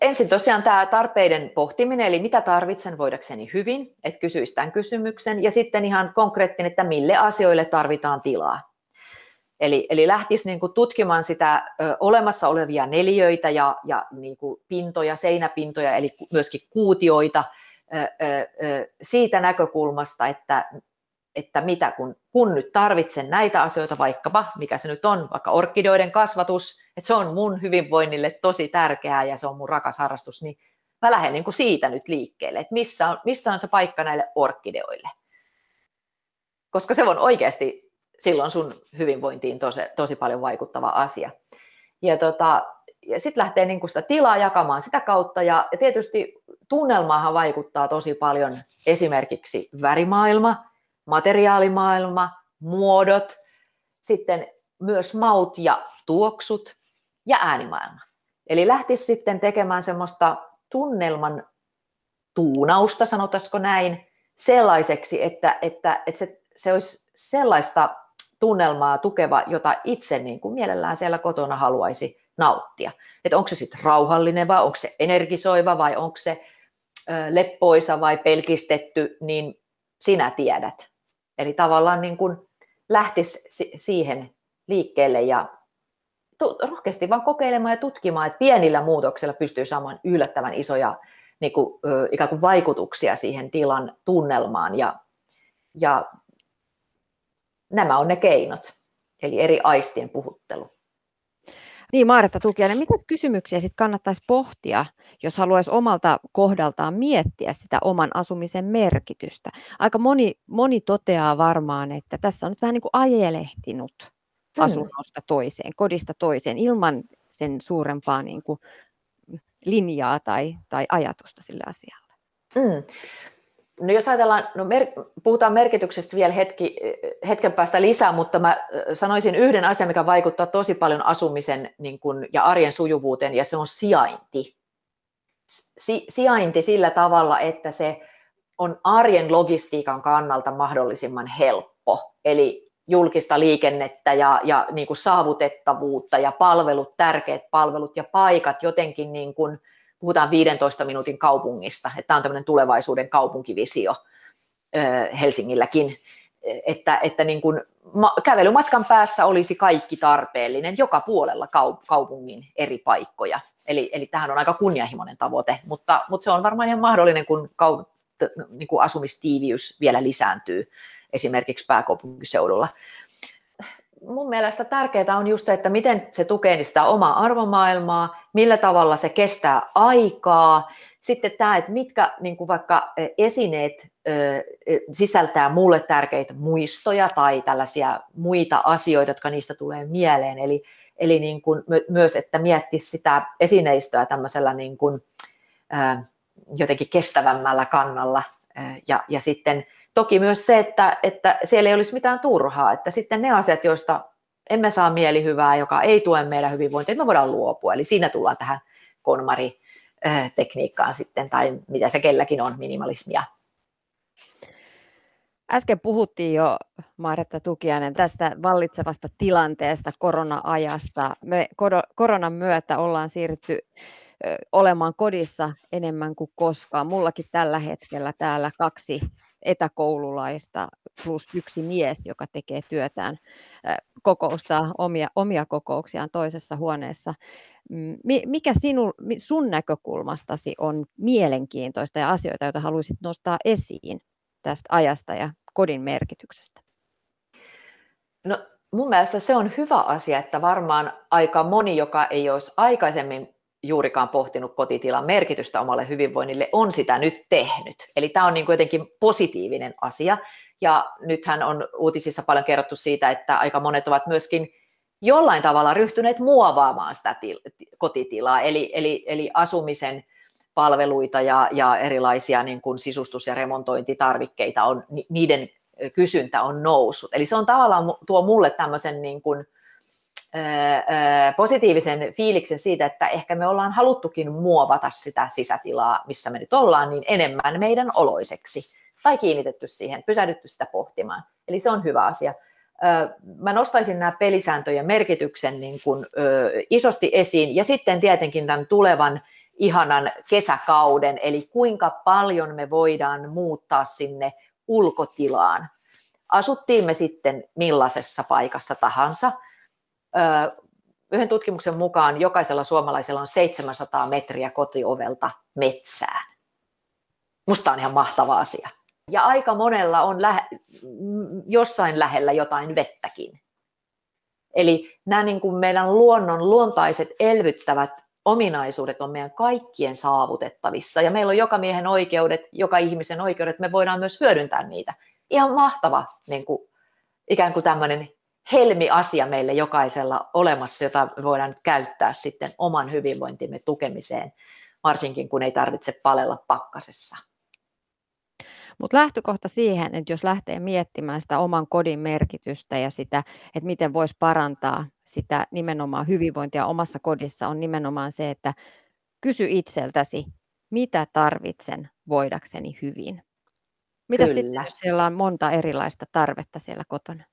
ensin tosiaan tämä tarpeiden pohtiminen, eli mitä tarvitsen voidakseni hyvin, että kysyisi tämän kysymyksen ja sitten ihan konkreettinen, että mille asioille tarvitaan tilaa. Eli, eli lähtisi niin kuin tutkimaan sitä ö, olemassa olevia neliöitä ja, ja niin kuin pintoja, seinäpintoja, eli myöskin kuutioita ö, ö, siitä näkökulmasta, että, että mitä kun, kun nyt tarvitsen näitä asioita, vaikkapa, mikä se nyt on, vaikka orkideoiden kasvatus, että se on mun hyvinvoinnille tosi tärkeää ja se on mun rakas harrastus, niin mä lähden niin kuin siitä nyt liikkeelle, että missä on, missä on se paikka näille orkideoille, koska se on oikeasti silloin sun hyvinvointiin tosi, tosi paljon vaikuttava asia. Ja, tota, ja sitten lähtee niinku sitä tilaa jakamaan sitä kautta. Ja, ja tietysti tunnelmaahan vaikuttaa tosi paljon esimerkiksi värimaailma, materiaalimaailma, muodot, sitten myös maut ja tuoksut ja äänimaailma. Eli lähtisi sitten tekemään semmoista tunnelman tuunausta, sanotaanko näin, sellaiseksi, että, että, että se, se olisi sellaista tunnelmaa tukeva, jota itse niin kuin mielellään siellä kotona haluaisi nauttia. Että onko se sitten rauhallinen vai onko se energisoiva vai onko se leppoisa vai pelkistetty, niin sinä tiedät. Eli tavallaan niin kuin lähtisi siihen liikkeelle ja rohkeasti vaan kokeilemaan ja tutkimaan, että pienillä muutoksilla pystyy saamaan yllättävän isoja niin kuin, ikään kuin vaikutuksia siihen tilan tunnelmaan. Ja, ja nämä on ne keinot, eli eri aistien puhuttelu. Niin, Maaretta Tukiainen, mitäs kysymyksiä sit kannattaisi pohtia, jos haluaisi omalta kohdaltaan miettiä sitä oman asumisen merkitystä? Aika moni, moni toteaa varmaan, että tässä on nyt vähän niin kuin ajelehtinut hmm. asunnosta toiseen, kodista toiseen, ilman sen suurempaa niin kuin linjaa tai, tai ajatusta sillä asialla. Hmm. No jos ajatellaan, no mer- puhutaan merkityksestä vielä hetki, hetken päästä lisää, mutta mä sanoisin yhden asian, mikä vaikuttaa tosi paljon asumisen niin kun, ja arjen sujuvuuteen, ja se on sijainti. Si- sijainti sillä tavalla, että se on arjen logistiikan kannalta mahdollisimman helppo, eli julkista liikennettä ja, ja niin kun saavutettavuutta ja palvelut, tärkeät palvelut ja paikat jotenkin niin kun, puhutaan viidentoista minuutin kaupungista, että tämä on tämmöinen tulevaisuuden kaupunkivisio Helsingilläkin, että, että niin kuin kävelymatkan päässä olisi kaikki tarpeellinen joka puolella kaupungin eri paikkoja. Eli, eli tämähän on aika kunnianhimoinen tavoite, mutta, mutta se on varmaan ihan mahdollinen, kun, kaup, niin kun asumistiiviys vielä lisääntyy esimerkiksi pääkaupunkiseudulla. Mun mielestä tärkeää on just se, että miten se tukee sitä omaa arvomaailmaa, millä tavalla se kestää aikaa. Sitten tämä, että mitkä niin kuin vaikka esineet sisältää mulle tärkeitä muistoja tai tällaisia muita asioita, jotka niistä tulee mieleen. Eli, eli niin kuin myös, että miettisi sitä esineistöä tämmöisellä niin kuin, jotenkin kestävämmällä kannalla ja, ja sitten toki myös se, että, että siellä ei olisi mitään turhaa, että sitten ne asiat, joista emme saa mielihyvää, joka ei tue meidän hyvinvointia, me voidaan luopua. Eli siinä tullaan tähän KonMari-tekniikkaan sitten, tai mitä se kelläkin on, minimalismia. Äsken puhuttiin jo, Maaretta Tukiainen, tästä vallitsevasta tilanteesta, korona-ajasta. Me koronan myötä ollaan siirrytty olemaan kodissa enemmän kuin koskaan. Mullakin tällä hetkellä täällä kaksi etäkoululaista plus yksi mies, joka tekee työtään, kokoustaa omia, omia kokouksiaan toisessa huoneessa. Mikä sinun, sun näkökulmastasi on mielenkiintoista ja asioita, joita haluaisit nostaa esiin tästä ajasta ja kodin merkityksestä? No, mun mielestä se on hyvä asia, että varmaan aika moni, joka ei olisi aikaisemmin juurikaan pohtinut kotitilan merkitystä omalle hyvinvoinnille, on sitä nyt tehnyt. Eli tämä on niin kuin jotenkin positiivinen asia. Ja nythän on uutisissa paljon kerrottu siitä, että aika monet ovat myöskin jollain tavalla ryhtyneet muovaamaan sitä til- kotitilaa, eli, eli, eli asumisen palveluita ja, ja erilaisia niin kuin sisustus- ja remontointitarvikkeita, on, niiden kysyntä on noussut. Eli se on tavallaan tuo mulle tämmöisen niin kuin positiivisen fiiliksen siitä, että ehkä me ollaan haluttukin muovata sitä sisätilaa, missä me nyt ollaan, niin enemmän meidän oloiseksi tai kiinnitetty siihen, pysähdytty sitä pohtimaan. Eli se on hyvä asia. Mä nostaisin nämä pelisääntöjen merkityksen niin kuin isosti esiin ja sitten tietenkin tämän tulevan ihanan kesäkauden, eli kuinka paljon me voidaan muuttaa sinne ulkotilaan. Asuttiin me sitten millaisessa paikassa tahansa. Yhden tutkimuksen mukaan jokaisella suomalaisella on seitsemänsataa metriä kotiovelta metsään. Musta on ihan mahtava asia. Ja aika monella on lähe, jossain lähellä jotain vettäkin. Eli nämä niin kuin meidän luonnon luontaiset elvyttävät ominaisuudet on meidän kaikkien saavutettavissa. Ja meillä on joka miehen oikeudet, joka ihmisen oikeudet, me voidaan myös hyödyntää niitä. Ihan mahtava niin kuin, ikään kuin tämmöinen helmi-asia meille jokaisella olemassa, jota voidaan käyttää sitten oman hyvinvointimme tukemiseen, varsinkin kun ei tarvitse palella pakkasessa. Mutta lähtökohta siihen, että jos lähtee miettimään sitä oman kodin merkitystä ja sitä, että miten voisi parantaa sitä nimenomaan hyvinvointia omassa kodissa, on nimenomaan se, että kysy itseltäsi, mitä tarvitsen voidakseni hyvin. Mitä sitten, jos siellä on monta erilaista tarvetta siellä kotona?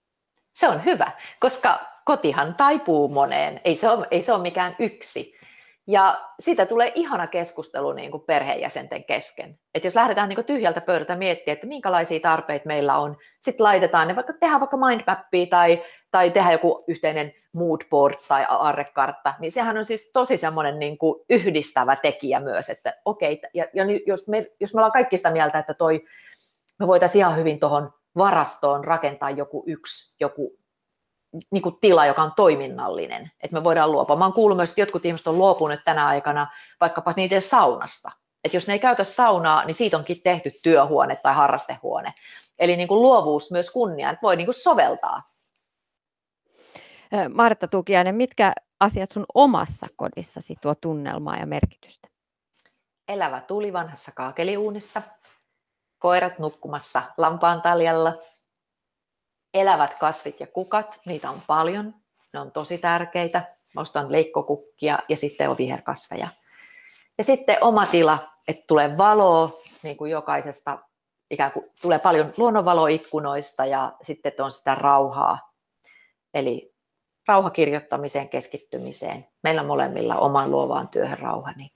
Se on hyvä, koska kotihan taipuu moneen, ei se ole, ei se ole mikään yksi. Ja siitä tulee ihana keskustelu niin kuin perheenjäsenten kesken. Että jos lähdetään niin kuin tyhjältä pöydältä miettimään, että minkälaisia tarpeita meillä on, sitten laitetaan ne, vaikka, tehdään vaikka mindmappia tai tai tehdä joku yhteinen moodboard tai aarrekartta, niin sehän on siis tosi semmoinen niin kuin yhdistävä tekijä myös, että okei, ja, ja jos, me, jos me ollaan kaikki sitä mieltä, että toi, me voitaisiin ihan hyvin tuohon varastoon rakentaa joku yksi, joku niin kuin tila, joka on toiminnallinen, että me voidaan luopua. Mä oon kuullut myös, että jotkut ihmiset on luopunut tänä aikana vaikkapa niiden saunasta. Että jos ne ei käytä saunaa, niin siitä onkin tehty työhuone tai harrastehuone. Eli niin kuin luovuus myös kunniaan voi niin kuin soveltaa. Maaretta Tukiainen, mitkä asiat sun omassa kodissasi tuo tunnelmaa ja merkitystä? Elävä tuli vanhassa kaakeliuunissa, koirat nukkumassa lampaantaljalla, elävät kasvit ja kukat, niitä on paljon, ne on tosi tärkeitä. Ostan leikkokukkia ja sitten on viherkasveja. Ja sitten oma tila, että tulee valoa, niin kuin jokaisesta, ikään kuin tulee paljon luonnonvaloa ikkunoista ja sitten on sitä rauhaa. Eli rauhakirjoittamiseen, keskittymiseen. Meillä molemmilla oman luovaan työhön rauhani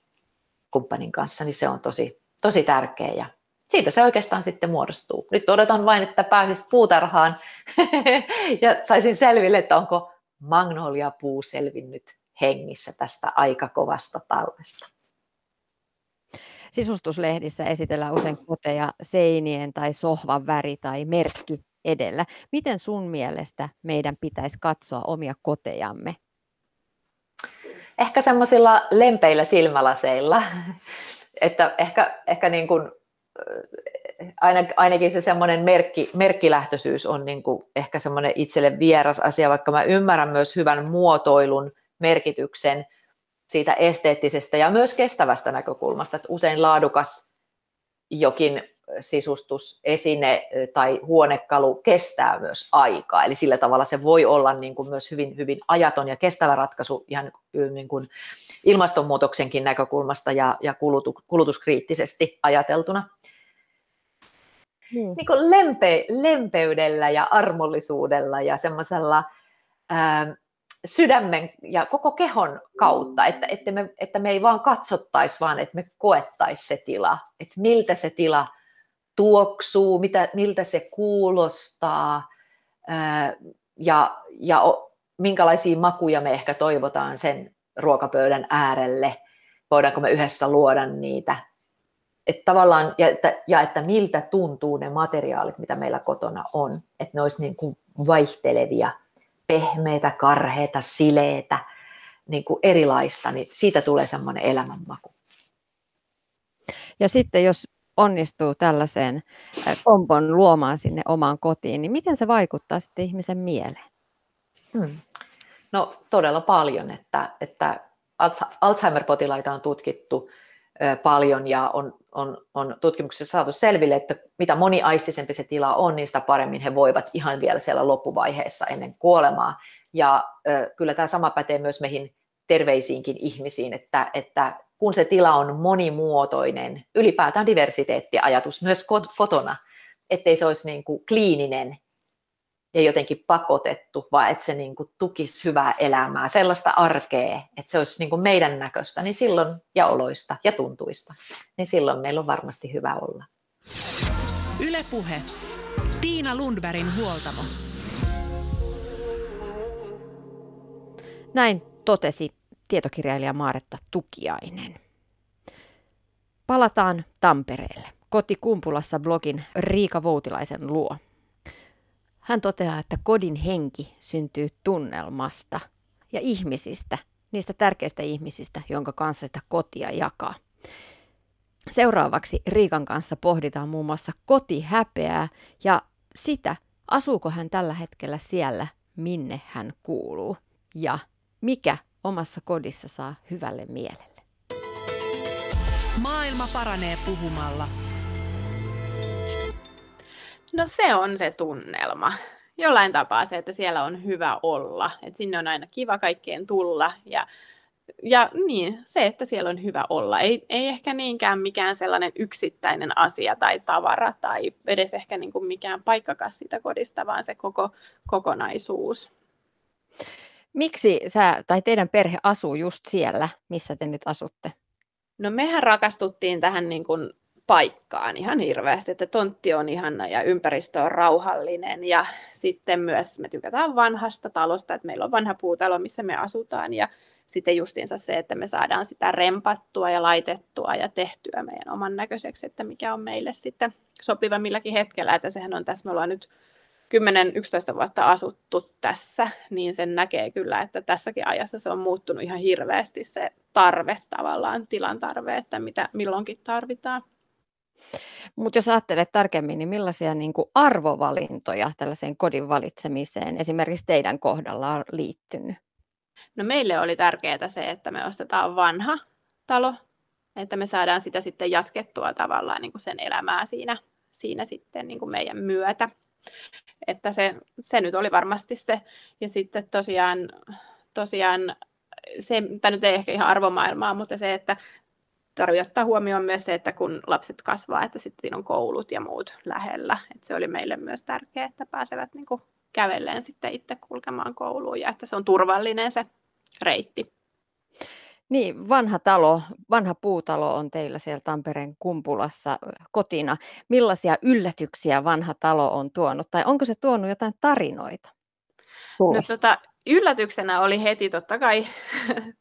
kumppanin kanssa, niin se on tosi, tosi tärkeä ja siitä se oikeastaan sitten muodostuu. Nyt odotan vain, että pääsis puutarhaan ja saisin selville, että onko magnolia puu selvinnyt hengissä tästä aika kovasta talvesta. Sisustuslehdissä esitellään usein koteja seinien tai sohvan väri tai merkki edellä. Miten sun mielestä meidän pitäisi katsoa omia kotejamme? Ehkä semmoisilla lempeillä silmälaseilla. Että ehkä ehkä niin kuin, ainakin se semmoinen merkki, merkkilähtöisyys on niin kuin ehkä semmoinen itselle vieras asia, vaikka mä ymmärrän myös hyvän muotoilun merkityksen siitä esteettisestä ja myös kestävästä näkökulmasta, että usein laadukas jokin sisustusesine tai huonekalu kestää myös aikaa. Eli sillä tavalla se voi olla niin kuin myös hyvin, hyvin ajaton ja kestävä ratkaisu ihan niin kuin ilmastonmuutoksenkin näkökulmasta ja, ja kulutus, kulutuskriittisesti ajateltuna. Hmm. Niin kuin lempe, lempeydellä ja armollisuudella ja semmoisella ää, sydämen ja koko kehon kautta, että, että, me, että me ei vaan katsottaisi, vaan että me koettaisi se tila, että miltä se tila tuoksuu, mitä, miltä se kuulostaa ää, ja, ja o, minkälaisia makuja me ehkä toivotaan sen ruokapöydän äärelle, voidaanko me yhdessä luoda niitä, että tavallaan, ja, että, ja että miltä tuntuu ne materiaalit, mitä meillä kotona on, että ne olisi niin kuin vaihtelevia, pehmeitä, karheita, sileitä, niin kuin erilaista, niin siitä tulee semmoinen elämänmaku. Ja sitten jos onnistuu tällaiseen kompon luomaan sinne omaan kotiin, niin miten se vaikuttaa sitten ihmisen mieleen? Hmm. No todella paljon, että, että Alzheimer-potilaita on tutkittu paljon ja on, on, on tutkimuksessa saatu selville, että mitä moniaistisempi se tila on, niin sitä paremmin he voivat ihan vielä siellä loppuvaiheessa ennen kuolemaa. Ja ö, kyllä tämä sama pätee myös meihin terveisiinkin ihmisiin, että, että kun se tila on monimuotoinen, ylipäätään diversiteettiajatus myös kotona, ettei se olisi niin kuin kliininen ja jotenkin pakotettu, vaan että se niin kuin tukisi hyvää elämää, sellaista arkea, että se olisi niin kuin meidän näköistä, niin silloin, ja oloista ja tuntuista, niin silloin meillä on varmasti hyvä olla. Yle Puhe. Tiina Lundvärin huoltamo. Näin totesi tietokirjailija Maaretta Tukiainen. Palataan Tampereelle. Koti Kumpulassa blogin Riika Voutilaisen luo. Hän toteaa, että kodin henki syntyy tunnelmasta ja ihmisistä, niistä tärkeistä ihmisistä, jonka kanssa sitä kotia jakaa. Seuraavaksi Riikan kanssa pohditaan muun muassa kotihäpeää ja sitä, asuuko hän tällä hetkellä siellä, minne hän kuuluu ja mikä omassa kodissa saa hyvälle mielelle. Maailma paranee puhumalla. No se on se tunnelma. Jollain tapaa se, että siellä on hyvä olla. Että sinne on aina kiva kaikkeen tulla. Ja, ja niin, se, että siellä on hyvä olla. Ei, ei ehkä niinkään mikään sellainen yksittäinen asia tai tavara tai edes ehkä niin kuin mikään paikkakas sitä kodista, vaan se koko kokonaisuus. Miksi sä tai teidän perhe asuu just siellä, missä te nyt asutte? No mehän rakastuttiin tähän niin kuin paikkaan ihan hirveästi, että tontti on ihana ja ympäristö on rauhallinen ja sitten myös me tykätään vanhasta talosta, että meillä on vanha puutalo, missä me asutaan ja sitten justiinsa se, että me saadaan sitä rempattua ja laitettua ja tehtyä meidän oman näköiseksi, että mikä on meille sitten sopiva milläkin hetkellä, että sehän on tässä, me ollaan nyt kymmenen yksitoista vuotta asuttu tässä, niin sen näkee kyllä, että tässäkin ajassa se on muuttunut ihan hirveästi se tarve tavallaan, tilan tarve, että mitä milloinkin tarvitaan. Mutta jos ajattelet tarkemmin, niin millaisia niin kuin arvovalintoja tällaiseen kodin valitsemiseen esimerkiksi teidän kohdalla on liittynyt? No meille oli tärkeää se, että me ostetaan vanha talo, että me saadaan sitä sitten jatkettua tavallaan niin kuin sen elämää siinä, siinä sitten niin kuin meidän myötä. Että se, se nyt oli varmasti se. Ja sitten tosiaan, tosiaan se, tämä nyt ei ehkä ihan arvomaailmaa, mutta se, että tarvitsee ottaa huomioon myös se, että kun lapset kasvaa, että sitten on koulut ja muut lähellä. Että se oli meille myös tärkeää, että pääsevät niin kuin kävelleen sitten itse kulkemaan kouluun ja että se on turvallinen se reitti. Niin, vanha talo, vanha puutalo on teillä siellä Tampereen Kumpulassa kotina. Millaisia yllätyksiä vanha talo on tuonut, tai onko se tuonut jotain tarinoita? No, tota, yllätyksenä oli heti totta kai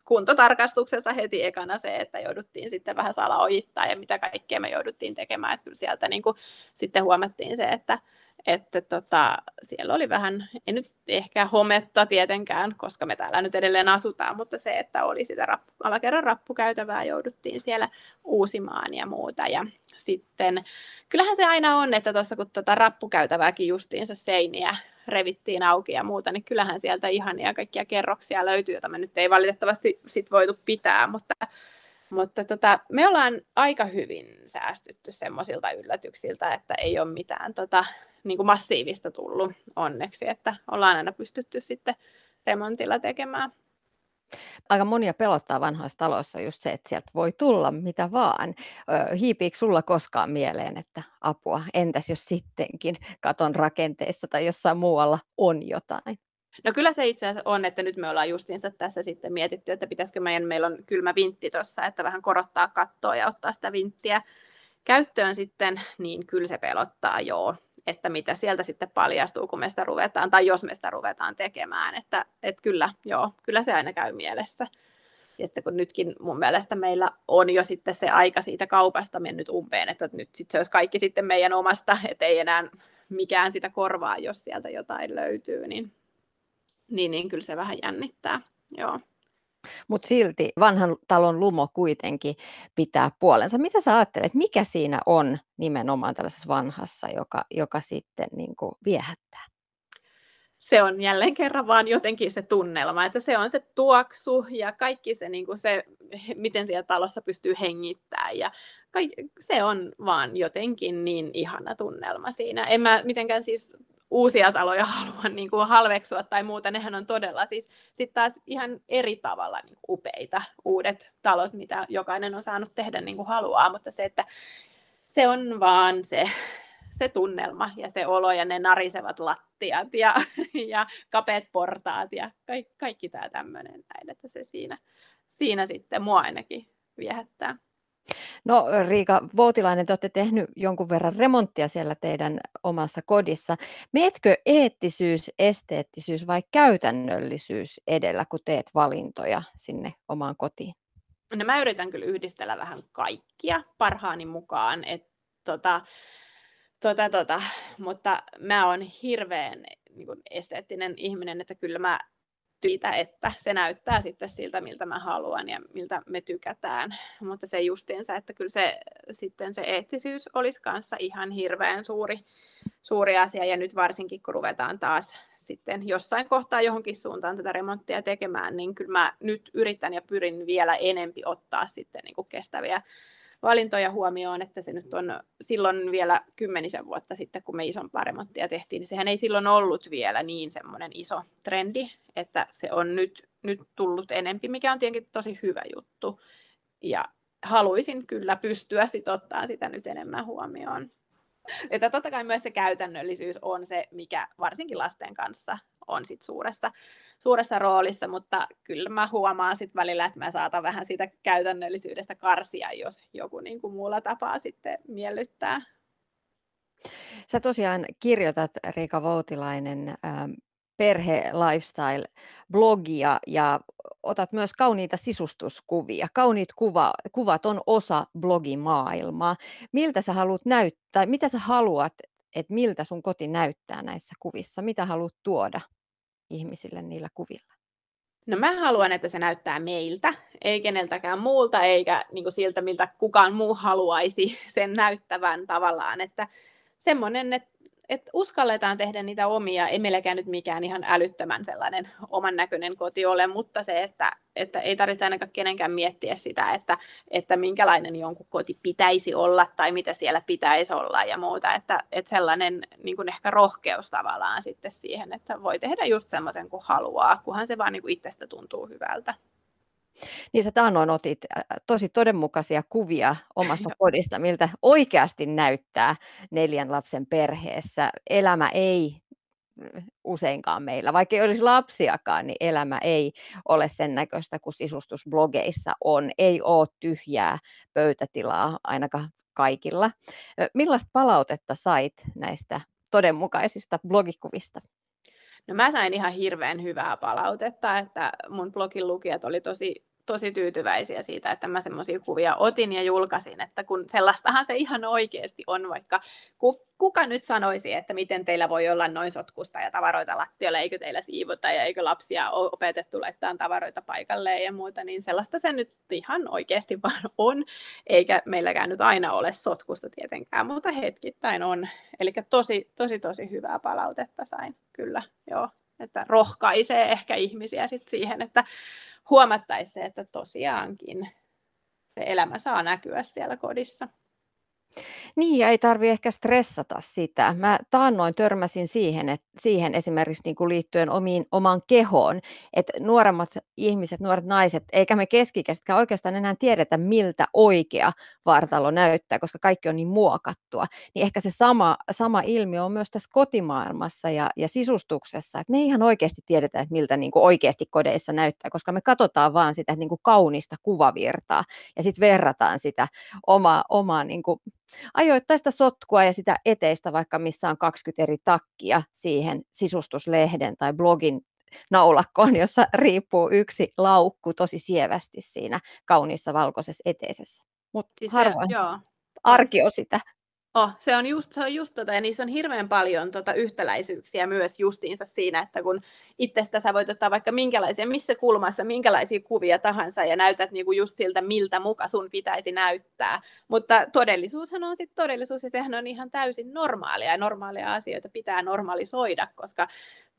kuntotarkastuksessa heti ekana se, että jouduttiin sitten vähän salaojittaa ja mitä kaikkea me jouduttiin tekemään. Että kyllä sieltä niin kuin sitten huomattiin se, että Että tota, siellä oli vähän, ei nyt ehkä hometta tietenkään, koska me täällä nyt edelleen asutaan, mutta se, että oli sitä rappu, alakerran rappukäytävää, jouduttiin siellä uusimaan ja muuta. Ja sitten kyllähän se aina on, että tuossa kun tota rappukäytävääkin justiinsa seiniä revittiin auki ja muuta, niin kyllähän sieltä ihania kaikkia kerroksia löytyy, joita me nyt ei valitettavasti sit voitu pitää, mutta... Mutta tota, me ollaan aika hyvin säästytty semmoisilta yllätyksiltä, että ei ole mitään tota, niin kuin massiivista tullut onneksi, että ollaan aina pystytty sitten remontilla tekemään. Aika monia pelottaa vanhoissa taloissa just se, että sieltä voi tulla mitä vaan. Hiipiikö sulla koskaan mieleen, että apua, entäs jos sittenkin katon rakenteissa tai jossain muualla on jotain? No kyllä se itse asiassa on, että nyt me ollaan justiinsa tässä sitten mietitty, että pitäisikö meidän, meillä on kylmä vintti tuossa, että vähän korottaa kattoa ja ottaa sitä vinttiä käyttöön sitten, niin kyllä se pelottaa joo, että mitä sieltä sitten paljastuu, kun me sitä ruvetaan, tai jos me sitä ruvetaan tekemään, että, että kyllä, joo, kyllä se aina käy mielessä. Ja sitten kun nytkin mun mielestä meillä on jo sitten se aika siitä kaupasta mennyt umpeen, että nyt sitten se olisi kaikki sitten meidän omasta, että ei enää mikään sitä korvaa, jos sieltä jotain löytyy, niin... Niin, niin kyllä se vähän jännittää, joo. Mutta silti vanhan talon lumo kuitenkin pitää puolensa. Mitä sä ajattelet, mikä siinä on nimenomaan tällaisessa vanhassa, joka, joka sitten niin kuin viehättää? Se on jälleen kerran vaan jotenkin se tunnelma, että se on se tuoksu ja kaikki se, niin kuin se miten siellä talossa pystyy hengittämään ja kaikki, se on vaan jotenkin niin ihana tunnelma siinä. En mä mitenkään siis... Uusia taloja haluan niin kuin halveksua tai muuta, nehän on todella siis sit taas ihan eri tavalla niin kuin upeita uudet talot, mitä jokainen on saanut tehdä niin kuin haluaa, mutta se, että se on vaan se, se tunnelma ja se olo ja ne narisevat lattiat ja, ja kapeat portaat ja kaikki, kaikki tämä tämmöinen näin, että se siinä, siinä sitten mua ainakin viehättää. No Riika Voutilainen, te olette tehnyt jonkun verran remonttia siellä teidän omassa kodissa. Meetkö eettisyys, esteettisyys vai käytännöllisyys edellä, kun teet valintoja sinne omaan kotiin? No mä yritän kyllä yhdistellä vähän kaikkia parhaani mukaan, että tota, tota, tota, mutta mä oon hirveän niin kun esteettinen ihminen, että kyllä mä Siitä, että se näyttää sitten siltä, miltä mä haluan ja miltä me tykätään. Mutta se justiinsa, että kyllä se, sitten se eettisyys olisi kanssa ihan hirveän suuri, suuri asia. Ja nyt varsinkin, kun ruvetaan taas sitten jossain kohtaa johonkin suuntaan tätä remonttia tekemään, niin kyllä mä nyt yritän ja pyrin vielä enempi ottaa sitten niin kuin kestäviä valintoja huomioon, että se nyt on silloin vielä kymmenisen vuotta sitten, kun me isompaa remonttia tehtiin, niin sehän ei silloin ollut vielä niin semmoinen iso trendi, että se on nyt, nyt tullut enempi, mikä on tietenkin tosi hyvä juttu. Ja haluaisin kyllä pystyä sit ottaa sitä nyt enemmän huomioon. Että totta kai myös se käytännöllisyys on se, mikä varsinkin lasten kanssa on sit suuressa, suuressa roolissa, mutta kyllä mä huomaan sit välillä, että mä saatan vähän siitä käytännöllisyydestä karsia, jos joku niin kuin muulla tapaa sitten miellyttää. Sä tosiaan kirjoitat, Riika Voutilainen, perhe-lifestyle-blogia ja otat myös kauniita sisustuskuvia. Kauniit kuva, kuvat on osa blogimaailmaa. Miltä sä haluat näyttää, mitä sä haluat, että miltä sun koti näyttää näissä kuvissa? Mitä haluat tuoda ihmisille niillä kuvilla? No mä haluan, että se näyttää meiltä, ei keneltäkään muulta, eikä niin kuin siltä, miltä kukaan muu haluaisi sen näyttävän tavallaan. Että semmoinen, että Että uskalletaan tehdä niitä omia, ei meilläkään nyt mikään ihan älyttömän sellainen oman näköinen koti ole, mutta se, että, että ei tarvitse ainakaan kenenkään miettiä sitä, että, että minkälainen jonkun koti pitäisi olla tai mitä siellä pitäisi olla ja muuta, että, että sellainen niin kuin ehkä rohkeus tavallaan sitten siihen, että voi tehdä just semmoisen kuin haluaa, kunhan se vaan niin kuin itsestä tuntuu hyvältä. Niin sä taannoin otit tosi todenmukaisia kuvia omasta kodista, miltä oikeasti näyttää neljän lapsen perheessä. Elämä ei useinkaan meillä, vaikka ei olisi lapsiakaan, niin elämä ei ole sen näköistä, kun sisustusblogeissa on. Ei ole tyhjää pöytätilaa ainakaan kaikilla. Millaista palautetta sait näistä todenmukaisista blogikuvista? No mä sain ihan hirveän hyvää palautetta, että mun blogin lukijat oli tosi, tosi tyytyväisiä siitä, että mä semmoisia kuvia otin ja julkaisin, että kun sellaistahan se ihan oikeasti on, vaikka kuka nyt sanoisi, että miten teillä voi olla noin sotkusta ja tavaroita lattialla, eikö teillä siivota ja eikö lapsia ole opetettu laittamaan tavaroita paikalleen ja muuta, niin sellaista se nyt ihan oikeasti vaan on, eikä meilläkään nyt aina ole sotkusta tietenkään, mutta hetkittäin on. Eli tosi, tosi, tosi hyvää palautetta sain, kyllä, joo, että rohkaisee ehkä ihmisiä sit siihen, että huomattaisi se, että tosiaankin se elämä saa näkyä siellä kodissa. Niin, ja ei tarvitse ehkä stressata sitä. Mä taannoin törmäsin siihen, että siihen esimerkiksi niin kuin liittyen omiin, omaan kehoon, että nuoremmat ihmiset, nuoret naiset, eikä me keski-ikäisetkään oikeastaan enää tiedetä, miltä oikea vartalo näyttää, koska kaikki on niin muokattua. Niin ehkä se sama, sama ilmiö on myös tässä kotimaailmassa ja, ja sisustuksessa, että me ei ihan oikeasti tiedetä, että miltä niin kuin oikeasti kodeissa näyttää, koska me katsotaan vaan sitä niin kuin kaunista kuvavirtaa ja sitten verrataan sitä omaa, omaa niin kuin ajoittaista sotkua ja sitä eteistä, vaikka missä on kaksikymmentä eri takkia siihen sisustuslehden tai blogin naulakkoon, jossa riippuu yksi laukku tosi sievästi siinä kauniissa valkoisessa eteisessä. Mutta siis harvoin arki on sitä. Oh, se on just, se on just tota, ja niissä on hirveän paljon tota yhtäläisyyksiä myös justiinsa siinä, että kun itsestä sä voit ottaa vaikka minkälaisia, missä kulmassa, minkälaisia kuvia tahansa ja näytät niinku just siltä, miltä muka sun pitäisi näyttää. Mutta todellisuushan on sitten todellisuus ja sehän on ihan täysin normaalia ja normaalia asioita pitää normalisoida, koska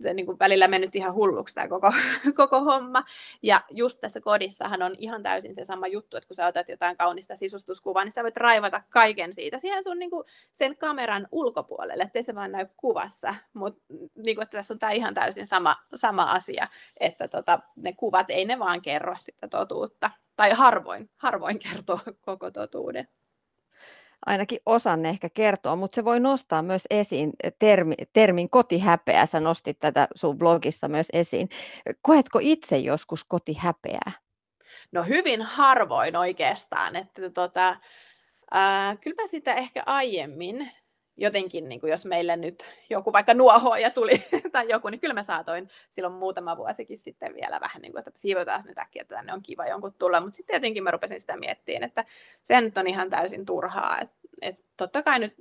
se niin kuin välillä mennyt ihan hulluksi tämä koko, koko homma. Ja just tässä kodissahan on ihan täysin se sama juttu, että kun sä otat jotain kaunista sisustuskuvaa, niin sä voit raivata kaiken siitä siihen sun niin kuin sen kameran ulkopuolelle, ettei se vaan näy kuvassa. Mutta niin kuin, tässä on tämä ihan täysin sama, sama asia, että tota, ne kuvat ei ne vaan kerro sitä totuutta. Tai harvoin, harvoin kertoo koko totuuden. Ainakin osan ehkä kertoa, mutta se voi nostaa myös esiin termi, termin kotihäpeä. Sä nostit tätä sun blogissa myös esiin. Koetko itse joskus kotihäpeää? No hyvin harvoin oikeastaan. Että tota, ää, kyllä mä sitä ehkä aiemmin jotenkin, niin jos meille nyt joku vaikka nuohoja tuli tai joku, niin kyllä mä saatoin silloin muutama vuosikin sitten vielä vähän, niin kuin, että siivotaan nyt äkkiä, että tänne on kiva jonkun tulla. Mutta sitten jotenkin mä rupesin sitä miettimään, että sehän nyt on ihan täysin turhaa. Et, et totta kai nyt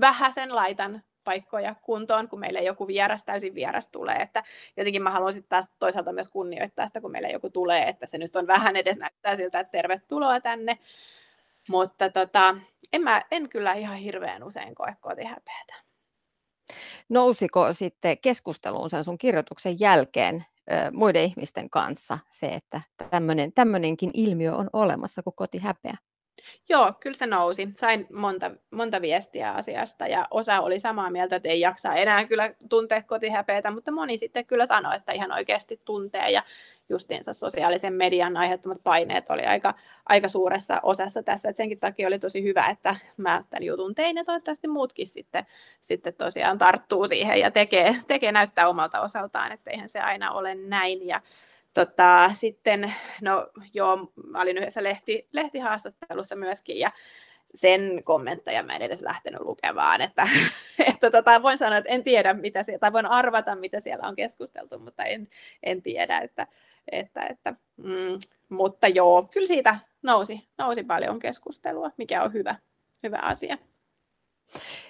vähäsen laitan paikkoja kuntoon, kun meille joku vieras, täysin vieras tulee. Että jotenkin mä haluan sitten taas toisaalta myös kunnioittaa sitä, kun meille joku tulee, että se nyt on vähän edes näyttää siltä, että tervetuloa tänne. Mutta tota, en, mä, en kyllä ihan hirveän usein koe kotihäpeätä. Nousiko sitten keskusteluun sen sun kirjoituksen jälkeen ö, muiden ihmisten kanssa se, että tämmönen, tämmöinenkin ilmiö on olemassa kuin kotihäpeä? Joo, kyllä se nousi. Sain monta, monta viestiä asiasta ja osa oli samaa mieltä, että ei jaksa enää kyllä tuntea kotihäpeätä, mutta moni sitten kyllä sanoi, että ihan oikeasti tuntee ja justiinsa sosiaalisen median aiheuttamat paineet oli aika, aika suuressa osassa tässä. Et senkin takia oli tosi hyvä, että mä tämän jutun tein ja toivottavasti muutkin sitten, sitten tosiaan tarttuu siihen ja tekee, tekee näyttää omalta osaltaan, että eihän se aina ole näin. Ja tota, sitten, no joo, mä olin yhdessä lehti, lehtihaastattelussa myöskin ja sen kommentteja mä en edes lähtenyt lukemaan, että, että tota, voin sanoa, että en tiedä, mitä siellä, tai voin arvata, mitä siellä on keskusteltu, mutta en, en tiedä, että, että, että mm, mutta joo, kyllä siitä nousi, nousi paljon keskustelua, mikä on hyvä, hyvä asia.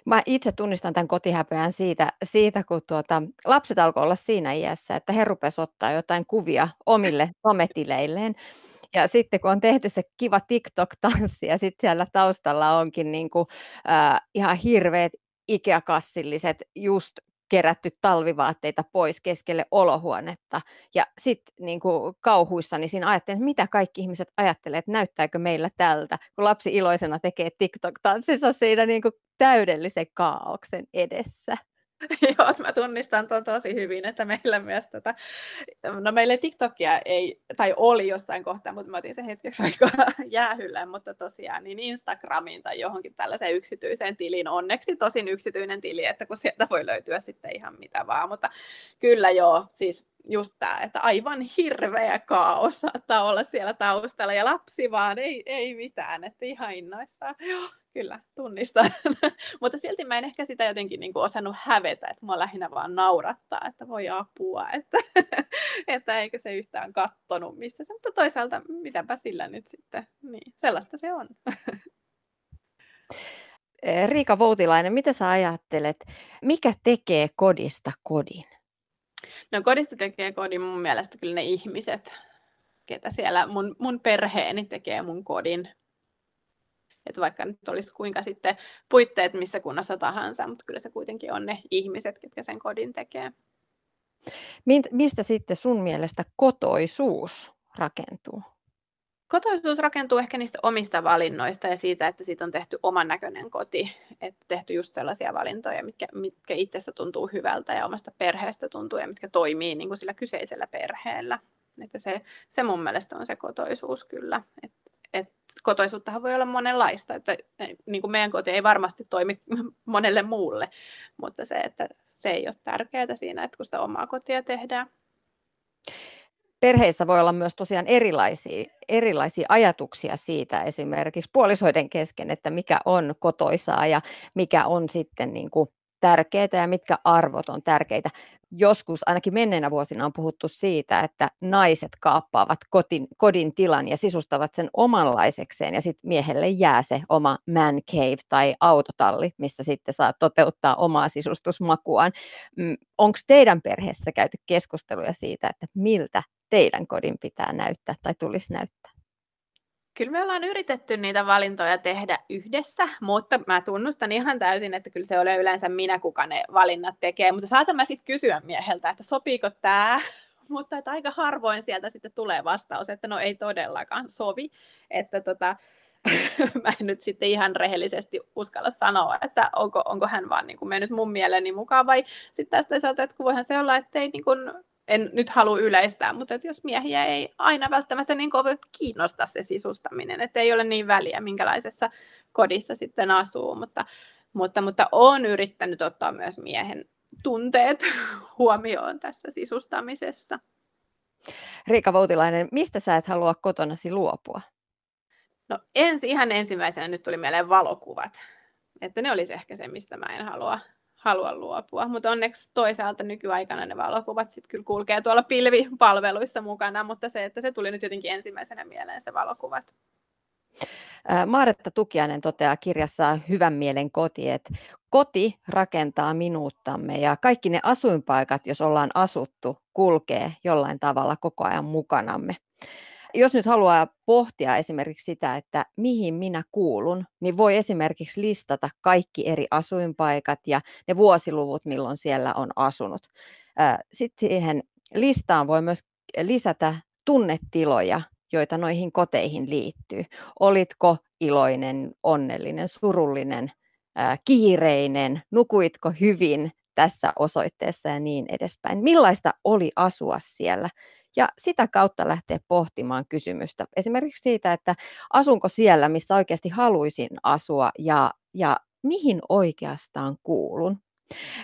Mä itse tunnistan tämän kotihäpeän siitä, siitä kun tuota, lapset alkoi olla siinä iässä, että he rupesivat ottaa jotain kuvia omille sometileilleen. Ja sitten kun on tehty se kiva TikTok-tanssi ja sitten siellä taustalla onkin niinku, äh, ihan hirveät Ikea-kassilliset just kerätty talvivaatteita pois keskelle olohuonetta. Ja sitten niinku kauhuissani siinä ajattelin, että mitä kaikki ihmiset ajattelee, että näyttääkö meillä tältä, kun lapsi iloisena tekee TikTok-tanssissa siinä niinku täydellisen kaaoksen edessä. Joo, mä tunnistan tuon tosi hyvin, että meillä myös tätä, no meillä TikTokia ei, tai oli jossain kohtaa, mutta mä otin sen hetkeksi aikaa jäähylle, mutta tosiaan niin Instagramiin tai johonkin tällaiseen yksityiseen tiliin, onneksi tosin yksityinen tili, että kun sieltä voi löytyä sitten ihan mitä vaan, mutta kyllä joo, siis just tämä, että aivan hirveä kaos saattaa olla siellä taustalla ja lapsi vaan, ei, ei mitään, että ihan innoissaan. Kyllä, tunnistan. Mutta silti mä en ehkä sitä jotenkin niin kuin osannut hävetä, että mua lähinnä vaan naurattaa, että voi apua, että, että eikö se yhtään kattonut missä se, mutta toisaalta mitäpä sillä nyt sitten, niin sellaista se on. Riika Voutilainen, mitä sä ajattelet, mikä tekee kodista kodin? No kodista tekee kodin mun mielestä kyllä ne ihmiset, ketä siellä mun, mun perheeni tekee mun kodin. Että vaikka nyt olisi kuinka sitten puitteet missä kunnossa tahansa, mutta kyllä se kuitenkin on ne ihmiset, ketkä sen kodin tekee. Mistä sitten sun mielestä kotoisuus rakentuu? Kotoisuus rakentuu ehkä niistä omista valinnoista ja siitä, että siitä on tehty oman näköinen koti. Että tehty just sellaisia valintoja, mitkä, mitkä itsestä tuntuu hyvältä ja omasta perheestä tuntuu ja mitkä toimii niin kuin sillä kyseisellä perheellä. Että se, se mun mielestä on se kotoisuus kyllä. Et, et kotoisuuttahan voi olla monenlaista, että niin kuin meidän koti ei varmasti toimi monelle muulle, mutta se, että se ei ole tärkeää siinä, että kun sitä omaa kotia tehdään. Perheissä voi olla myös tosiaan erilaisia, erilaisia ajatuksia siitä esimerkiksi puolisoiden kesken, että mikä on kotoisaa ja mikä on sitten niin kuin tärkeää ja mitkä arvot on tärkeitä. Joskus ainakin menneinä vuosina on puhuttu siitä, että naiset kaappaavat kotin, kodin tilan ja sisustavat sen omanlaisekseen ja sitten miehelle jää se oma man cave tai autotalli, missä sitten saa toteuttaa omaa sisustusmakuaan. Onko teidän perheessä käyty keskusteluja siitä, että miltä teidän kodin pitää näyttää tai tulisi näyttää? Kyllä me ollaan yritetty niitä valintoja tehdä yhdessä, mutta mä tunnustan ihan täysin, että kyllä se ole yleensä minä, kuka ne valinnat tekee. Mutta saatan mä sitten kysyä mieheltä, että sopiiko tämä, mutta että aika harvoin sieltä sitten tulee vastaus, että no ei todellakaan sovi. Että tota, mä en nyt sitten ihan rehellisesti uskalla sanoa, että onko, onko hän vaan niin kuin mennyt mun mieleeni mukaan vai sitten tästä toisaalta, että kun voihan se olla, että ei niin kuin en nyt halua yleistää, mutta että jos miehiä ei aina välttämättä niin kovin kiinnosta se sisustaminen, että ei ole niin väliä, minkälaisessa kodissa sitten asuu, mutta, mutta, mutta olen yrittänyt ottaa myös miehen tunteet huomioon tässä sisustamisessa. Riika Voutilainen, mistä sä et halua kotonasi luopua? No ensi, ihan ensimmäisenä nyt tuli mieleen valokuvat, että ne olisi ehkä se, mistä mä en halua. Haluan luopua, mutta onneksi toisaalta nykyaikana ne valokuvat sitten kyllä kulkee tuolla pilvipalveluissa mukana, mutta se, että se tuli nyt jotenkin ensimmäisenä mieleen se valokuvat. Maaretta Tukiainen toteaa kirjassaan Hyvän mielen koti, että koti rakentaa minuuttamme ja kaikki ne asuinpaikat, jos ollaan asuttu, kulkee jollain tavalla koko ajan mukanamme. Jos nyt haluaa pohtia esimerkiksi sitä, että mihin minä kuulun, niin voi esimerkiksi listata kaikki eri asuinpaikat ja ne vuosiluvut, milloin siellä on asunut. Sitten siihen listaan voi myös lisätä tunnetiloja, joita noihin koteihin liittyy. Olitko iloinen, onnellinen, surullinen, kiireinen, nukuitko hyvin tässä osoitteessa ja niin edespäin. Millaista oli asua siellä? ja sitä kautta lähteä pohtimaan kysymystä. Esimerkiksi siitä, että asunko siellä, missä oikeasti haluaisin asua ja, ja mihin oikeastaan kuulun.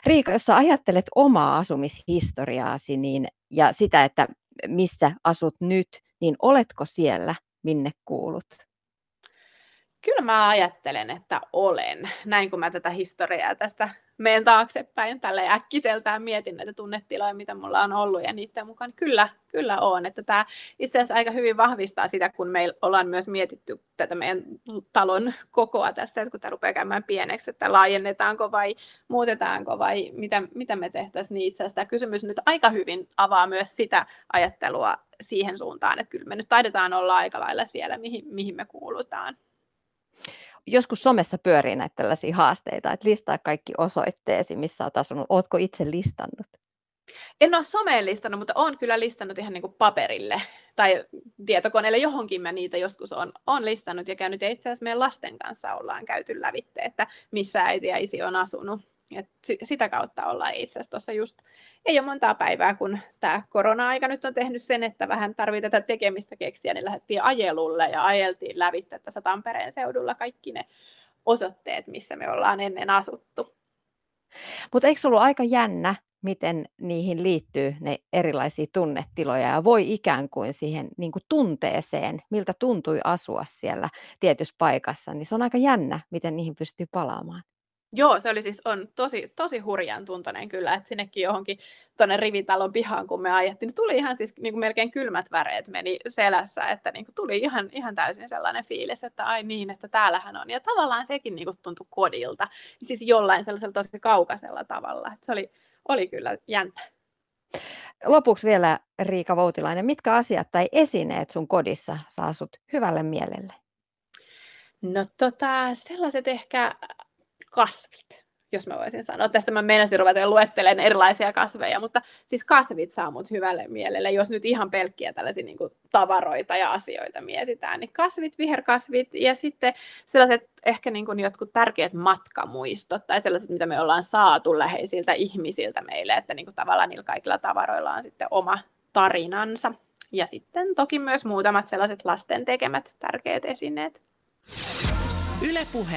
Riika, jos sä ajattelet omaa asumishistoriaasi niin, ja sitä, että missä asut nyt, niin oletko siellä, minne kuulut? Kyllä mä ajattelen, että olen. Näin kun mä tätä historiaa tästä menen taaksepäin, tällä äkkiseltään mietin näitä tunnetiloja, mitä mulla on ollut ja niiden mukaan. Kyllä, kyllä on. Että tämä itse asiassa aika hyvin vahvistaa sitä, kun me ollaan myös mietitty tätä meidän talon kokoa tässä, että kun tämä rupeaa käymään pieneksi, että laajennetaanko vai muutetaanko vai mitä, mitä me tehtäisiin. Niin itse asiassa tämä kysymys nyt aika hyvin avaa myös sitä ajattelua siihen suuntaan, että kyllä me nyt taidetaan olla aika lailla siellä, mihin, mihin me kuulutaan. Joskus somessa pyörii näitä tällaisia haasteita, että listaa kaikki osoitteesi, missä olet asunut. Oletko itse listannut? En ole someen listannut, mutta olen kyllä listannut ihan niin kuin paperille tai tietokoneelle. Johonkin mä niitä joskus olen, olen listannut ja käynyt. Ja itse asiassa meidän lasten kanssa ollaan käyty lävitse, että missä äiti ja isi on asunut. Ja sitä kautta ollaan itse asiassa tuossa just, ei ole montaa päivää, kun tämä korona-aika nyt on tehnyt sen, että vähän tarvitsee tätä tekemistä keksiä, niin lähdettiin ajelulle ja ajeltiin lävitse tässä Tampereen seudulla kaikki ne osoitteet, missä me ollaan ennen asuttu. Mutta eikö ollut aika jännä, miten niihin liittyy ne erilaisia tunnetiloja ja voi ikään kuin siihen niin kuin tunteeseen, miltä tuntui asua siellä tietyssä paikassa, niin se on aika jännä, miten niihin pystyy palaamaan. Joo, se oli siis on tosi, tosi hurjan tuntoinen kyllä, että sinnekin johonkin tuonne rivitalon pihaan, kun me ajettiin, niin tuli ihan siis niin kuin melkein kylmät väreet meni selässä, että niin kuin tuli ihan, ihan täysin sellainen fiilis, että ai niin, että täällähän on. Ja tavallaan sekin niin kuin tuntui kodilta, siis jollain sellaisella tosi kaukaisella tavalla, että se oli, oli kyllä jännä. Lopuksi vielä Riika Voutilainen, mitkä asiat tai esineet sun kodissa saa sut hyvälle mielelle? No tota, sellaiset ehkä... kasvit, jos mä voisin sanoa. Tästä mä meinasin ruveta luettelemaan erilaisia kasveja, mutta siis kasvit saa mut hyvälle mielelle. Jos nyt ihan pelkkiä tällaisia niin kuin tavaroita ja asioita mietitään, niin kasvit, viherkasvit ja sitten sellaiset ehkä niin kuin jotkut tärkeät matkamuistot tai sellaiset, mitä me ollaan saatu läheisiltä ihmisiltä meille, että niin kuin tavallaan niillä kaikilla tavaroilla on sitten oma tarinansa. Ja sitten toki myös muutamat sellaiset lasten tekemät tärkeät esineet. Yle Puhe.